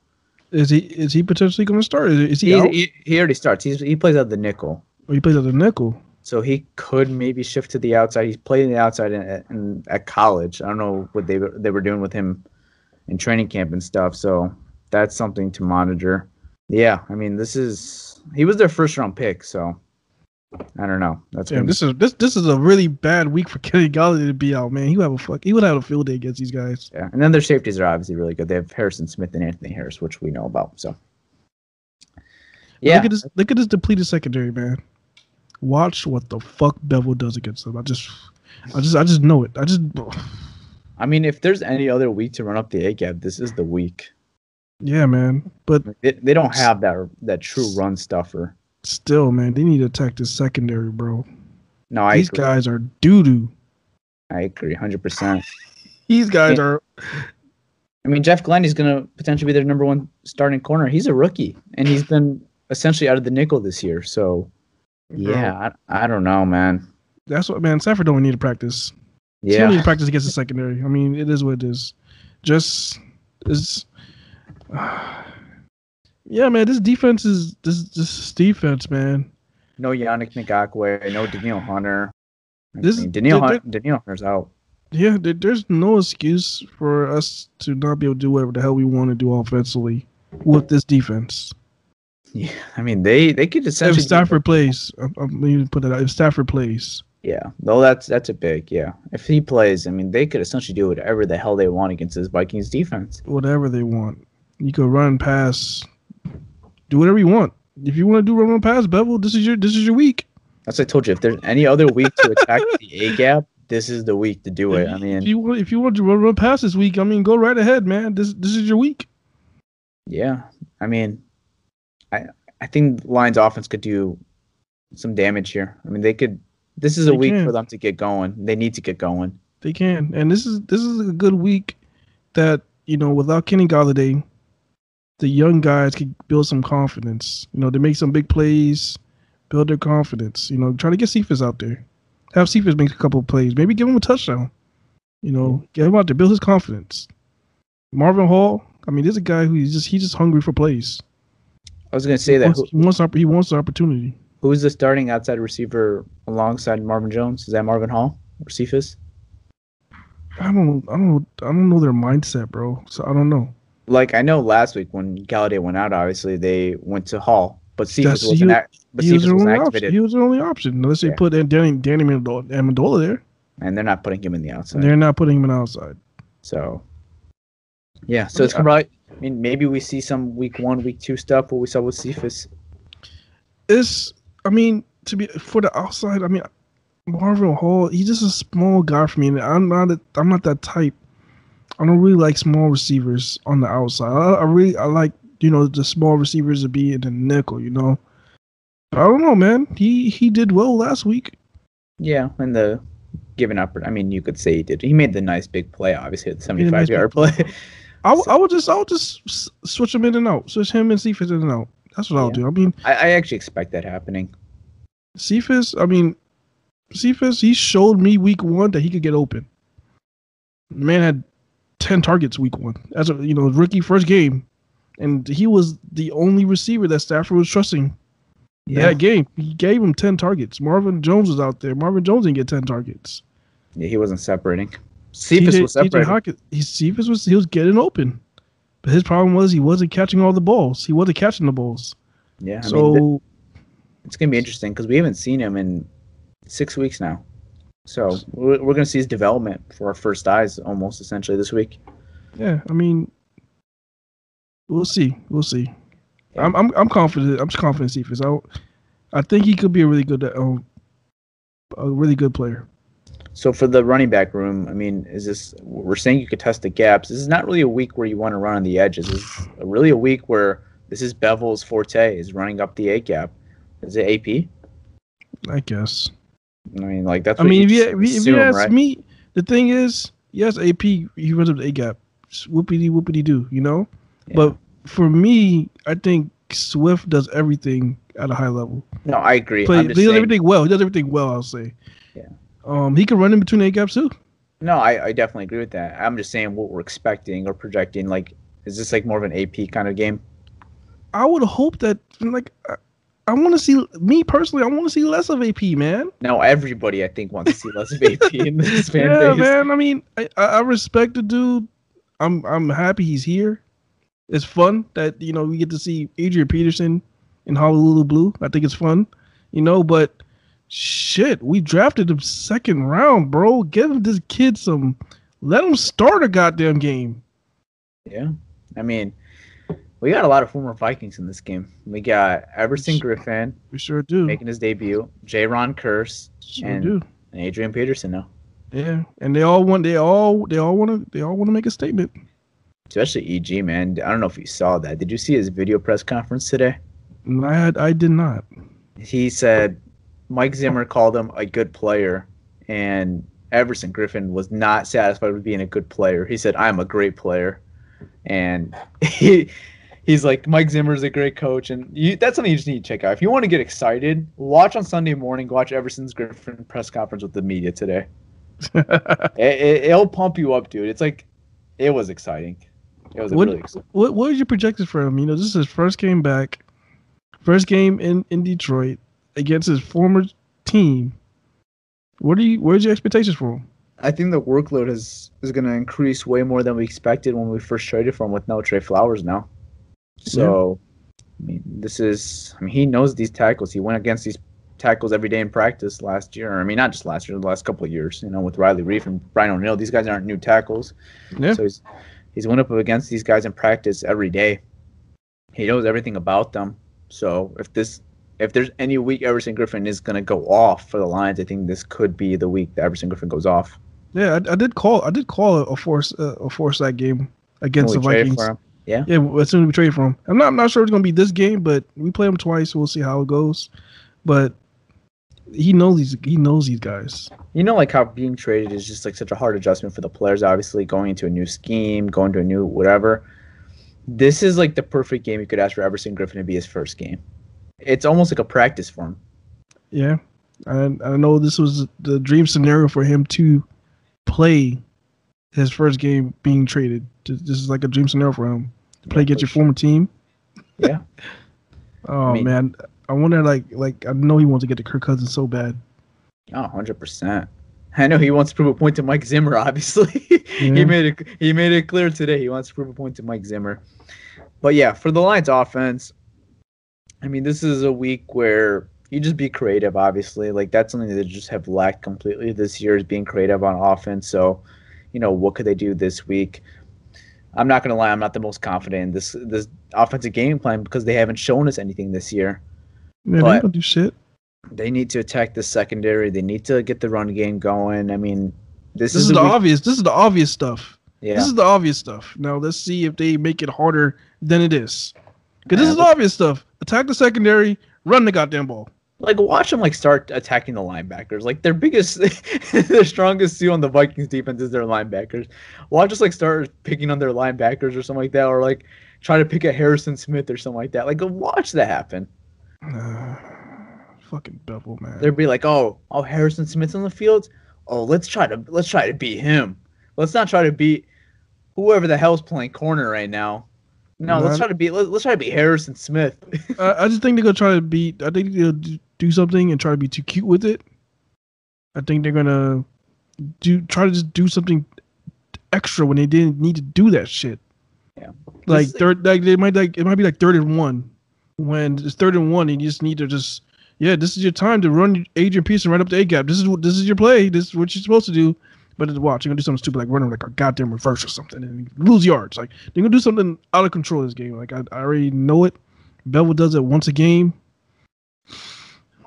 Is he is he potentially going to start? Is, is he, he out? He, he already starts. He's, he plays out the nickel. Oh, he plays out the nickel. So he could maybe shift to the outside. He's playing the outside in, in, at college. I don't know what they they were doing with him in training camp and stuff, so that's something to monitor. Yeah, I mean, this is he was their first round pick, so I don't know. That's Damn, this is this this is a really bad week for Kenny Golladay to be out, man. He would have a fuck. He would have a field day against these guys. Yeah, and then their safeties are obviously really good. They have Harrison Smith and Anthony Harris, which we know about. So yeah, look at this. Look at this depleted secondary, man. Watch what the fuck Bevel does against them. I just, I just, I just know it. I just. I mean, if there's any other week to run up the A C A B, this is the week. Yeah, man. But they, they don't have that that true run stuffer. Still, man, they need to attack the secondary, bro. No, I These agree. guys are doo-doo. I agree, one hundred percent. These guys I mean, are... I mean, Jeff Glendy's going to potentially be their number one starting corner. He's a rookie, and he's been essentially out of the nickel this year. So, bro. yeah, I, I don't know, man. That's what, man, Stafford don't need to practice. Yeah, still need to practice against the secondary. I mean, it is what it is. Just is, uh, yeah, man. This defense is this this defense, man. No Yannick Ngakoue, no Daniil Hunter. I this mean, Daniil Hunter, Daniil Hunter's out. Yeah, there, there's no excuse for us to not be able to do whatever the hell we want to do offensively with this defense. Yeah, I mean they they could essentially if Stafford plays. I'm, I'm going to put it out. If Stafford plays. Yeah, though that's that's a big, yeah. If he plays, I mean, they could essentially do whatever the hell they want against this Vikings defense. Whatever they want. You could run, pass, do whatever you want. If you want to do run, run, pass, Bevel, this is your this is your week. That's what I told you. If there's any other week to attack the A C A B, this is the week to do it. I mean, if you want, if you want to run, run, pass this week, I mean, go right ahead, man. This this is your week. Yeah, I mean, I I think Lions offense could do some damage here. I mean, they could. This is a they week can. for them to get going. They need to get going. They can, and this is this is a good week that you know without Kenny Golladay, the young guys can build some confidence. You know, they make some big plays, build their confidence. You know, try to get Cephas out there, have Cephas make a couple of plays, maybe give him a touchdown. You know, get him out there, build his confidence. Marvin Hall, I mean, there's a guy who's just he's just hungry for plays. I was gonna say he that wants, he wants he wants the opportunity. Who's the starting outside receiver alongside Marvin Jones? Is that Marvin Hall or Cephas? I don't, I don't, I don't know their mindset, bro. So I don't know. Like I know last week when Golladay went out, obviously they went to Hall, but Cephas was an act, but Cephas was wasn't activated. Option. He was the only option unless they yeah. put Danny Danny Amendola there. And they're not putting him in the outside. They're not putting him in the outside. So, yeah. So it's yeah. probably. I mean, maybe we see some week one, week two stuff what we saw with Cephas. It's. I mean, to be for the outside, I mean, Marvin Hall, he's just a small guy for me. And I'm not, a, I'm not that type. I don't really like small receivers on the outside. I, I really, I like, you know, the small receivers to be in the nickel. You know, I don't know, man. He, he did well last week. Yeah, and the giving up. I mean, you could say he did. He made the nice big play, obviously, the seventy-five yard play. I, so. I would just, I would just switch him in and out. Switch him and Cephas in and out. That's what yeah. I'll do. I mean, I, I actually expect that happening. Cephas, I mean, Cephas, he showed me week one that he could get open. The man had ten targets week one as a you know rookie first game, and he was the only receiver that Stafford was trusting. Yeah, yeah gave, he gave him ten targets. Marvin Jones was out there. Marvin Jones didn't get ten targets. Yeah, he wasn't separating. Cephas was separating. He, Cephas was, he was getting open. But his problem was he wasn't catching all the balls. He wasn't catching the balls. Yeah. I so mean, th- it's going to be interesting because we haven't seen him in six weeks now. So we're, we're going to see his development for our first eyes almost essentially this week. Yeah, I mean, we'll see. We'll see. Yeah. I'm I'm I'm confident. I'm just confident in Cephas. I, I think he could be a really good um, a really good player. So for the running back room, I mean, is this we're saying you could test the gaps. This is not really a week where you want to run on the edges. This is really a week where this is Bevel's forte, is running up the A gap. Is it A P? I guess. I mean, like that's. I what mean, if you, assume, if you ask right? me, the thing is, yes, A P he runs up the A gap. Whoopity whoopity do, you know. Yeah. But for me, I think Swift does everything at a high level. No, I agree. Play, he does saying. everything well. He does everything well. I'll say. Yeah. Um, he can run in between A gaps too. No, I, I definitely agree with that. I'm just saying what we're expecting or projecting. Like, is this like more of an A P kind of game? I would hope that like. I, I want to see, me personally, I want to see less of A P, man. Now, everybody, I think, wants to see less of A P in this fan yeah, base. Yeah, man. I mean, I, I respect the dude. I'm I'm happy he's here. It's fun that, you know, we get to see Adrian Peterson in Honolulu Blue. I think it's fun, you know, but shit, we drafted him second round, bro. Give this kid some, let him start a goddamn game. Yeah. I mean, we got a lot of former Vikings in this game. We got Everson Griffen. We sure do. Making his debut. Jaron Curse. Sure and, do. And Adrian Peterson now. Yeah. And they all want they all they all wanna they all wanna make a statement. Especially E G, man. I don't know if you saw that. Did you see his video press conference today? I I did not. He said Mike Zimmer called him a good player and Everson Griffen was not satisfied with being a good player. He said, I'm a great player. And he He's like, Mike Zimmer's a great coach, and you, that's something you just need to check out. If you want to get excited, watch on Sunday morning, watch Everson's Griffen press conference with the media today. it, it, it'll pump you up, dude. It's like, it was exciting. It was what, really exciting. What What was your projected for him? You know, this is his first game back, first game in, in Detroit against his former team. What are you? Where's your expectations for him? I think the workload is, is going to increase way more than we expected when we first traded for him with no Trey Flowers now. So, yeah. I mean, this is, I mean, he knows these tackles. He went against these tackles every day in practice last year. I mean, not just last year, the last couple of years, you know, with Riley Reiff and Brian O'Neill. These guys aren't new tackles. Yeah. So he's, he's went up against these guys in practice every day. He knows everything about them. So if this, if there's any week Everson Griffen is going to go off for the Lions, I think this could be the week that Everson Griffen goes off. Yeah, I, I did call, I did call a force, uh, a force that game against the Vikings. Yeah, yeah. As soon as we trade for him, I'm not. I'm not sure it's gonna be this game, but we play him twice. We'll see how it goes. But he knows these. He knows these guys. You know, like how being traded is just like such a hard adjustment for the players. Obviously, going into a new scheme, going to a new whatever. This is like the perfect game you could ask for Everson Griffen to be his first game. It's almost like a practice for him. Yeah, and I, I know this was the dream scenario for him to play his first game being traded. This is like a dream scenario for him. Play get your former team. Yeah. oh I mean, man, I wonder like like I know he wants to get to Kirk Cousins so bad. Oh, one hundred percent. I know he wants to prove a point to Mike Zimmer. Obviously, yeah. he made it he made it clear today he wants to prove a point to Mike Zimmer. But yeah, for the Lions offense, I mean, this is a week where you just be creative. Obviously, like that's something that they just have lacked completely this year is being creative on offense. So, you know, what could they do this week? I'm not going to lie, I'm not the most confident in this this offensive game plan because they haven't shown us anything this year. Yeah, but they don't do shit. They need to attack the secondary. They need to get the run game going. I mean, this, this is, is the week. obvious. This is the obvious stuff. Yeah. This is the obvious stuff. Now, let's see if they make it harder than it is. Because this yeah, is but, obvious stuff. Attack the secondary, run the goddamn ball. Like, watch them, like, start attacking the linebackers. Like, their biggest, their strongest suit on the Vikings defense is their linebackers. Watch us, like, start picking on their linebackers or something like that, or, like, try to pick at Harrison Smith or something like that. Like, watch that happen. Uh, fucking Bevel, man. They'd be like, oh, oh, Harrison Smith's on the field? Oh, let's try to, let's try to beat him. Let's not try to beat whoever the hell's playing corner right now. No, let's try to beat. Let's try to beat Harrison Smith. I, I just think they're gonna try to beat. I think they'll do something and try to be too cute with it. I think they're gonna do try to just do something extra when they didn't need to do that shit. Yeah, like third, like they might like it might be like third and one when it's third and one and you just need to just yeah, this is your time to run Adrian Peterson right up the A gap. This is what this is your play. This is what you're supposed to do. But watch, you're gonna do something stupid like running like a goddamn reverse or something and lose yards. Like they're gonna do something out of control this game. Like I, I already know it. Bevel does it once a game.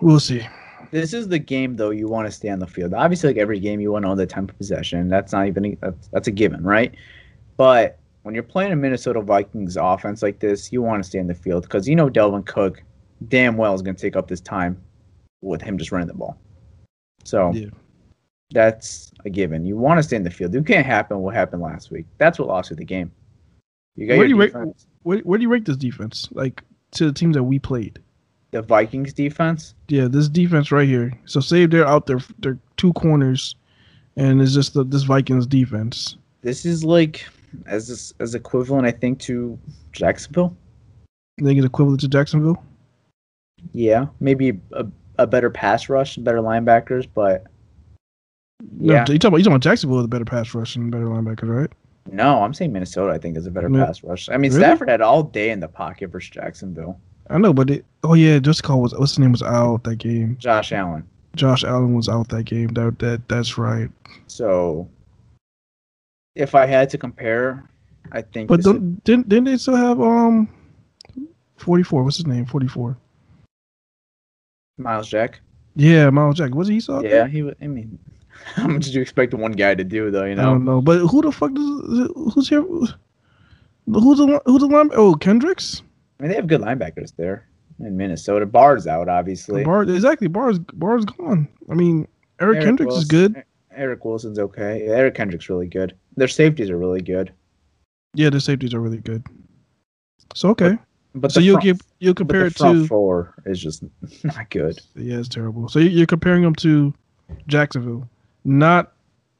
We'll see. This is the game though you want to stay on the field. Obviously, like every game you want to own the time of possession. That's not even that's, that's a given, right? But when you're playing a Minnesota Vikings offense like this, you want to stay in the field because you know Dalvin Cook damn well is gonna take up this time with him just running the ball. So. Yeah. That's a given. You want to stay in the field. You can't happen what happened last week. That's what lost you the game. You got where, your do you rate, where, where do you rate this defense, like, to the teams that we played? The Vikings defense? Yeah, this defense right here. So, say they're out there, they're two corners, and it's just the, this Vikings defense. This is, like, as as equivalent, I think, to Jacksonville. You think it's equivalent to Jacksonville? Yeah. Maybe a, a better pass rush, better linebackers, but... No, yeah. You talking about you talking about Jacksonville with a better pass rush and better linebacker, right? No, I'm saying Minnesota. I think is a better yeah. pass rush. I mean, really? Stafford had all day in the pocket versus Jacksonville. I know, but it, oh yeah, just call was what's his name was out that game. Josh Allen. Josh Allen was out that game. That that that's right. So, if I had to compare, I think. But don't, didn't didn't they still have um, forty-four? What's his name? forty-four. Miles Jack. Yeah, Miles Jack. Was he saw? Yeah, he was. I mean. How much did you expect one guy to do, though? You know, I don't know. But who the fuck does who's here? Who's the who's the linebacker? Oh, Kendricks. I mean, they have good linebackers there in Minnesota. Barr's out, obviously. Barr, exactly. Barr's Barr's gone. I mean, Eric, Eric Kendricks Wilson, is good. Eric Wilson's okay. Yeah, Eric Kendricks really good. Their safeties are really good. Yeah, their safeties are really good. So okay. But, But so you give you compare it to front four is just not good. Yeah, it's terrible. So you're comparing them to Jacksonville. Not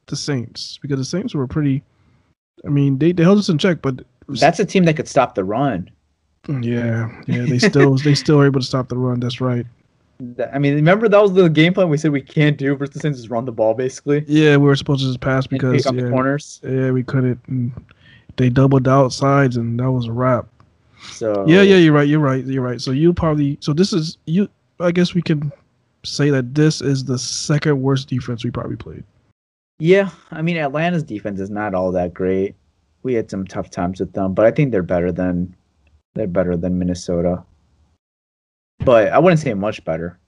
the Saints, because the Saints were pretty. I mean, they, they held us in check, but was, that's a team that could stop the run. Yeah, yeah, they still they still were able to stop the run. That's right. I mean, remember that was the game plan we said we can't do versus the Saints is run the ball basically. Yeah, we were supposed to just pass because pick up yeah, the corners. Yeah, we couldn't. And they doubled out sides, and that was a wrap. So yeah, yeah, you're right, you're right, you're right. So you probably so this is you. I guess we can say that this is the second worst defense we probably played. Yeah, I mean, Atlanta's defense is not all that great. We had some tough times with them, but I think they're better than they're better than Minnesota. But I wouldn't say much better.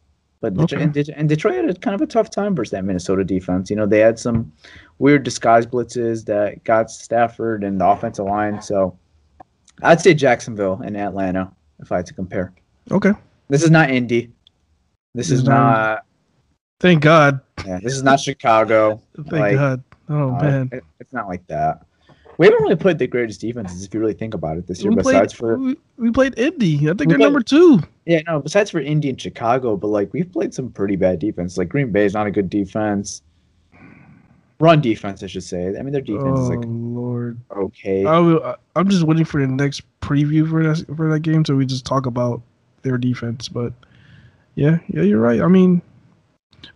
But okay. Detroit, and, Det- and Detroit had kind of a tough time versus that Minnesota defense. You know, they had some weird disguise blitzes that got Stafford and the offensive line. So I'd say Jacksonville and Atlanta if I had to compare. Okay. This is not Indy. This is not. Thank God. Yeah, this is not Chicago. Thank like, God. Oh uh, man, it, it's not like that. We haven't really played the greatest defenses if you really think about it this year. We besides played, for we, we played Indy. I think they're played, number two. Yeah, no. Besides for Indy and Chicago, but like we've played some pretty bad defense. Like Green Bay is not a good defense. Run defense, I should say. I mean, their defense oh, is like Lord. Okay. I will, I, I'm just waiting for the next preview for that for that game, so we just talk about their defense, but. Yeah, yeah, you're right. I mean,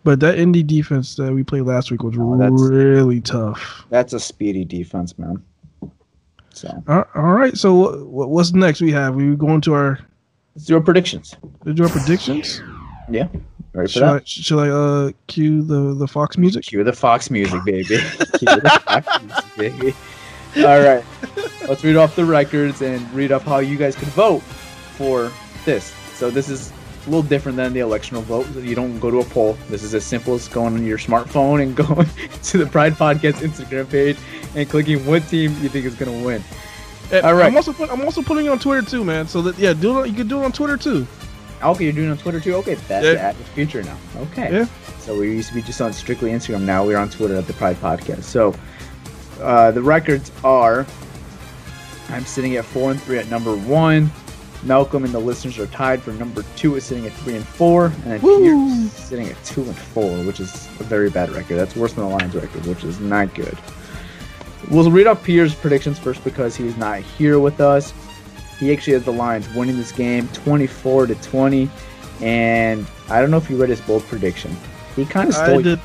but that Indy defense that we played last week was oh, that's, really tough. That's a speedy defense, man. So, all, all right. So, what, what's next? We have we going to our. Let's do our predictions. Let's do our predictions. Yeah. Ready for should, that? I, should I uh cue the, the Fox music? Cue the Fox music, baby. Cue the Fox music, baby. All right. Let's read off the records and read off how you guys could vote for this. So this is. A little different than the electional vote. You don't go to a poll. This is as simple as going on your smartphone and going to the Pride Podcast Instagram page and clicking what team you think is going to win. And all right. I'm also put, I'm also putting it on Twitter too, man. So that yeah, do it, you can do it on Twitter too. Okay, you're doing it on Twitter too. Okay, that's yeah. the active feature now. Okay. Yeah. So we used to be just on strictly Instagram. Now we're on Twitter at the Pride Podcast. So uh, the records are: I'm sitting at four and three at number one. Malcolm and the listeners are tied for number two is sitting at three and four, and then Pierce sitting at two and four, which is a very bad record. That's worse than the Lions record, which is not good. We'll read off Pierce's predictions first because he's not here with us. He actually has the Lions winning this game twenty-four to twenty. And I don't know if you read his bold prediction. He kind of stole I did.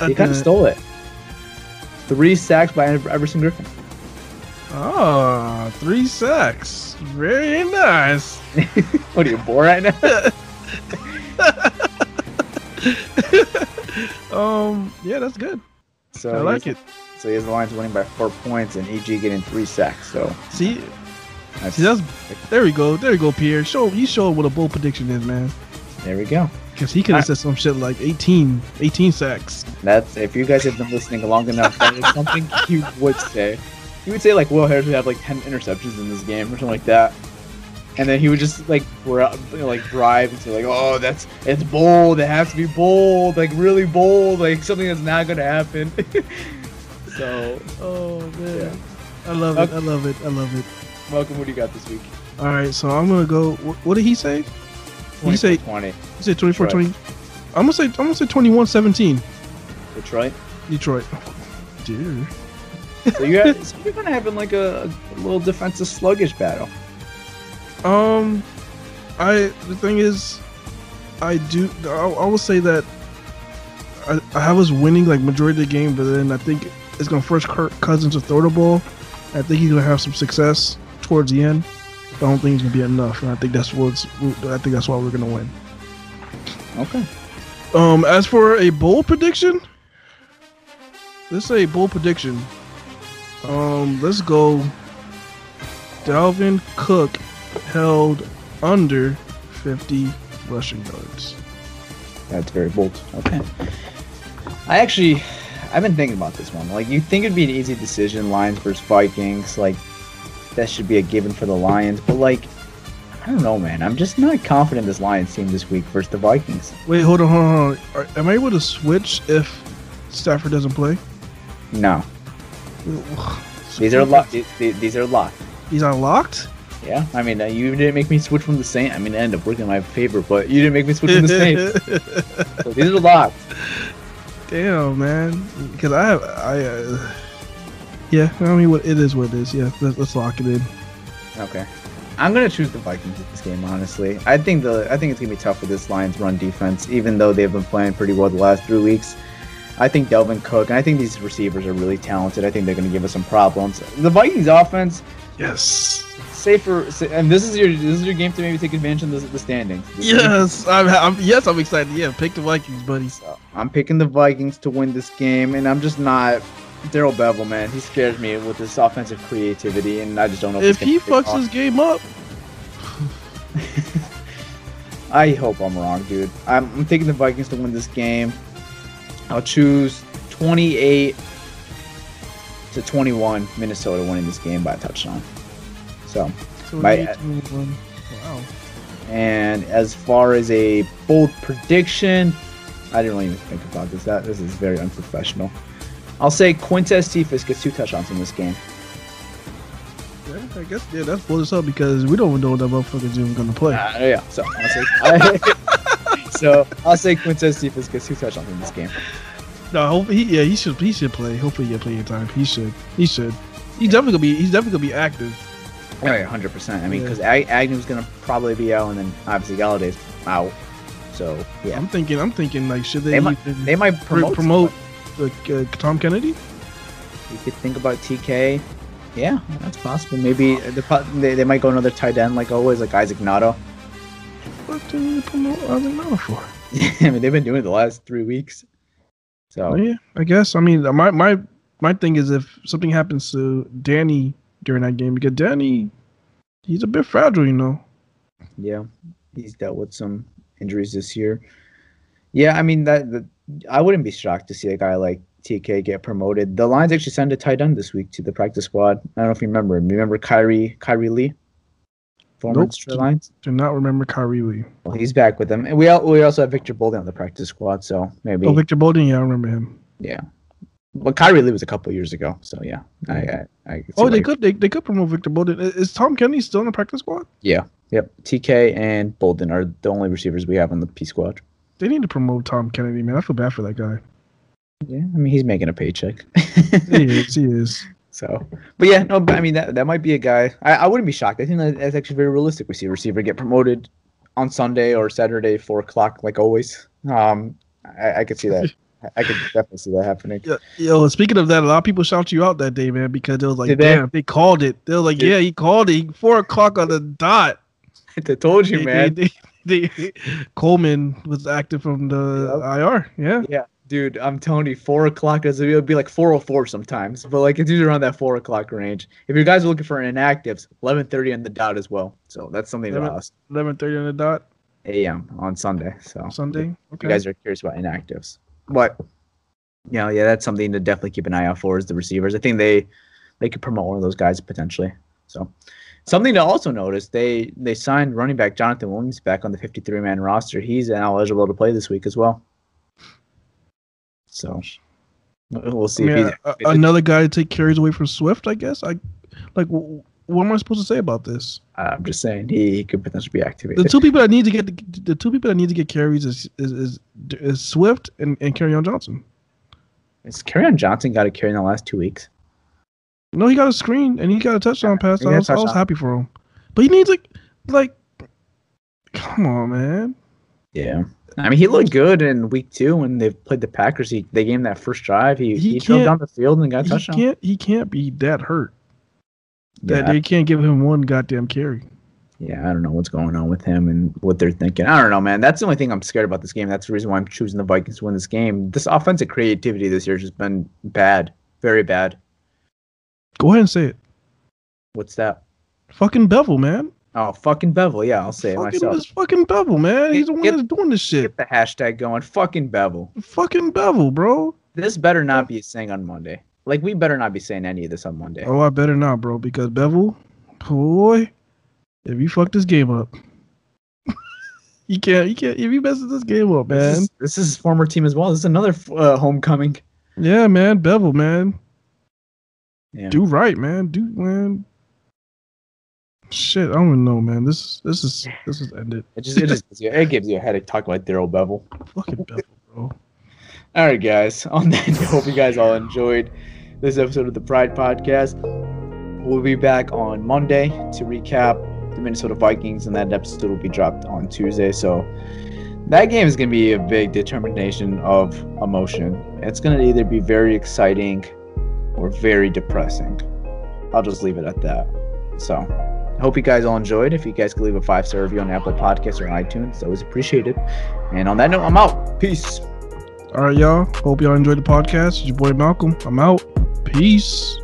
I he kind of stole it. Three sacks by Everson Griffen. Oh, three sacks. Very nice. What are you, bored right now? um, yeah, that's good. So I like it. So he has the Lions winning by four points and E G getting three sacks. So see, that's, see that's there we go, there we go, Pierre. Show you show what a bold prediction is, man. There we go. Because he could have said some shit like eighteen, eighteen sacks. That's if you guys have been listening long enough, that is something you would say. He would say like Will Harris would have like ten interceptions in this game or something like that, and then he would just like bro- like drive and say like, oh, that's it's bold. It has to be bold, like really bold, like something that's not gonna happen. So, oh man, yeah. I love okay. it. I love it. I love it. Malcolm, what do you got this week? All right, so I'm gonna go. Wh- what did he say? You say twenty. You say twenty-four, Detroit. twenty. I'm gonna say I'm gonna say twenty-one seventeen. Detroit. Detroit. Dude. So you have, so you're gonna have in like a, a little defensive sluggish battle. Um, I the thing is, I do I, I will say that I I was winning like majority of the game, but then I think it's gonna force Kirk Cousins to throw the ball. I think he's gonna have some success towards the end. I don't think it's gonna be enough, and I think that's what's. I think that's why we're gonna win. Okay. Um, as for a bold prediction, let's say bold prediction. Um, let's go. Dalvin Cook held under fifty rushing yards. That's very bold. Okay. I actually, I've been thinking about this one. Like, you think it'd be an easy decision, Lions versus Vikings, like. That should be a given for the Lions, but like, I don't know, man. I'm just not confident this Lions team this week versus the Vikings. Wait, hold on, hold on. Hold on. Are, am I able to switch if Stafford doesn't play? No. These are locked. These, these are locked. These are locked? Yeah. I mean, you didn't make me switch from the Saints. I mean, it ended up working in my favor, but you didn't make me switch from the Saints. So these are locked. Damn, man. Because I have I. Uh... Yeah, I mean, what it is what it is. Yeah, let's, let's lock it in. Okay, I'm gonna choose the Vikings in this game. Honestly, I think the I think it's gonna be tough for this Lions run defense, even though they've been playing pretty well the last three weeks. I think Dalvin Cook and I think these receivers are really talented. I think they're gonna give us some problems. The Vikings offense, yes, safer. And this is your this is your game to maybe take advantage of the, the standings. This yes, I'm, I'm yes I'm excited. Yeah, pick the Vikings, buddy. So, I'm picking the Vikings to win this game, and I'm just not. Daryl Bevel, man, he scares me with his offensive creativity, and I just don't know if, if he fucks off. His game up. I hope I'm wrong, dude. I'm, I'm taking the Vikings to win this game. I'll choose twenty-eight to twenty-one. Minnesota winning this game by a touchdown. So, by, wow. And as far as a bold prediction, I didn't really even think about this. That this is very unprofessional. I'll say Quintez Cephas gets two touchdowns in this game. Yeah, I guess yeah, that's bold as hell because we don't know what that motherfucker's even going to play. Uh, yeah, so I'll say, I, so I'll say Quintez Cephas gets two touchdowns in this game. No, I hope he yeah he should he should play. Hopefully he'll play in time. He should he should. He's yeah. definitely gonna be he's definitely gonna be active. Oh yeah, hundred percent. I mean, because yeah. Agnew's gonna probably be out, and then obviously Galladay's out. So yeah, I'm thinking I'm thinking like should they they might, they might promote. promote Like uh, Tom Kennedy, you could think about T K. Yeah, that's possible. Maybe the, they they might go another tight end, like always, like Isaac Nato. What do they promote Isaac Nato for? I mean, they've been doing it the last three weeks. So yeah, I guess. I mean, my my my thing is if something happens to Danny during that game, because Danny, he's a bit fragile, you know. Yeah, he's dealt with some injuries this year. Yeah, I mean that. The, I wouldn't be shocked to see a guy like T K get promoted. The Lions actually sent a tight end this week to the practice squad. I don't know if you remember him. You remember Kyrie Kyrie Lee? Former nope, Detroit Lions? Do not remember Kyrie Lee. Well, he's back with them. And we all, we also have Victor Bolden on the practice squad, so maybe. Oh, Victor Bolden, yeah, I remember him. Yeah. But Kyrie Lee was a couple of years ago, so yeah. I, I, I oh, they could they, they could promote Victor Bolden. Is Tom Kennedy still in the practice squad? Yeah. Yep. T K and Bolden are the only receivers we have on the P squad. They need to promote Tom Kennedy, man. I feel bad for that guy. Yeah, I mean, he's making a paycheck. He is, he is. So, but yeah, no, I mean, that that might be a guy. I, I wouldn't be shocked. I think that, that's actually very realistic. We see a receiver get promoted on Sunday or Saturday, four o'clock, like always. Um, I, I could see that. I could definitely see that happening. Yo, yo, speaking of that, a lot of people shout you out that day, man, because it was like, damn, they called it. They were like, yeah, he called it. Four o'clock on the dot. I told you, man. They, they, they, Coleman was active from the I R. Yeah. Yeah. Dude, I'm telling you, four o'clock is it would be like four oh four sometimes, but like it's usually around that four o'clock range. If you guys are looking for inactives, eleven thirty on the dot as well. So that's something to us. Eleven thirty on the dot. A M on Sunday. So Sunday. Okay. If you guys are curious about inactives, but you know, yeah, that's something to definitely keep an eye out for is the receivers. I think they they could promote one of those guys potentially. So something to also notice, they they signed running back Jonathan Williams back on the fifty-three man roster. He's now eligible to play this week as well. So we'll see. I mean, if he's, uh, if another guy to take carries away from Swift, I guess. I like. W- what am I supposed to say about this? I'm just saying he, he could potentially be activated. The two people that need to get the, the two people that need to get carries is is is, is Swift and and Kerryon Johnson. Has Kerryon Johnson got a carry in the last two weeks? No, he got a screen and he got a touchdown yeah, pass. I was, touchdown. I was happy for him, but he needs like like. Come on, man. Yeah. I mean, he looked good in week two when they played the Packers. He they gave him that first drive. He he, he drove down the field and got a touchdown. Can't, he can't be that hurt. Yeah. That they can't give him one goddamn carry. Yeah, I don't know what's going on with him and what they're thinking. I don't know, man. That's the only thing I'm scared about this game. That's the reason why I'm choosing the Vikings to win this game. This offensive creativity this year has just been bad, very bad. Go ahead and say it. What's that? Fucking Bevel, man. Oh, fucking Bevel. Yeah, I'll say fucking it myself. Fucking Bevel, man. He's the one get, that's doing this shit. Get the hashtag going. Fucking Bevel. Fucking Bevel, bro. This better not be a saying on Monday. Like, we better not be saying any of this on Monday. Oh, I better not, bro, because Bevel, boy, if you fuck this game up, you can't, you can't, if you mess this game up, man. This is, this is his former team as well. This is another uh, homecoming. Yeah, man. Bevel, man. Yeah. Do right, man. Do, man. Shit, I don't even know, man. This this is this is ended. It just it just it gives you a headache talking about Daryl Bevel. Fucking Bevel, bro. All right, guys. On that, I hope you guys all enjoyed this episode of the Pride Podcast. We'll be back on Monday to recap the Minnesota Vikings, and that episode will be dropped on Tuesday. So that game is going to be a big determination of emotion. It's going to either be very exciting or very depressing. I'll just leave it at that. So. I hope you guys all enjoyed. If you guys could leave a five-star review on Apple Podcasts or iTunes, it's always appreciated. And on that note, I'm out. Peace. All right, y'all. Hope y'all enjoyed the podcast. It's your boy Malcolm. I'm out. Peace.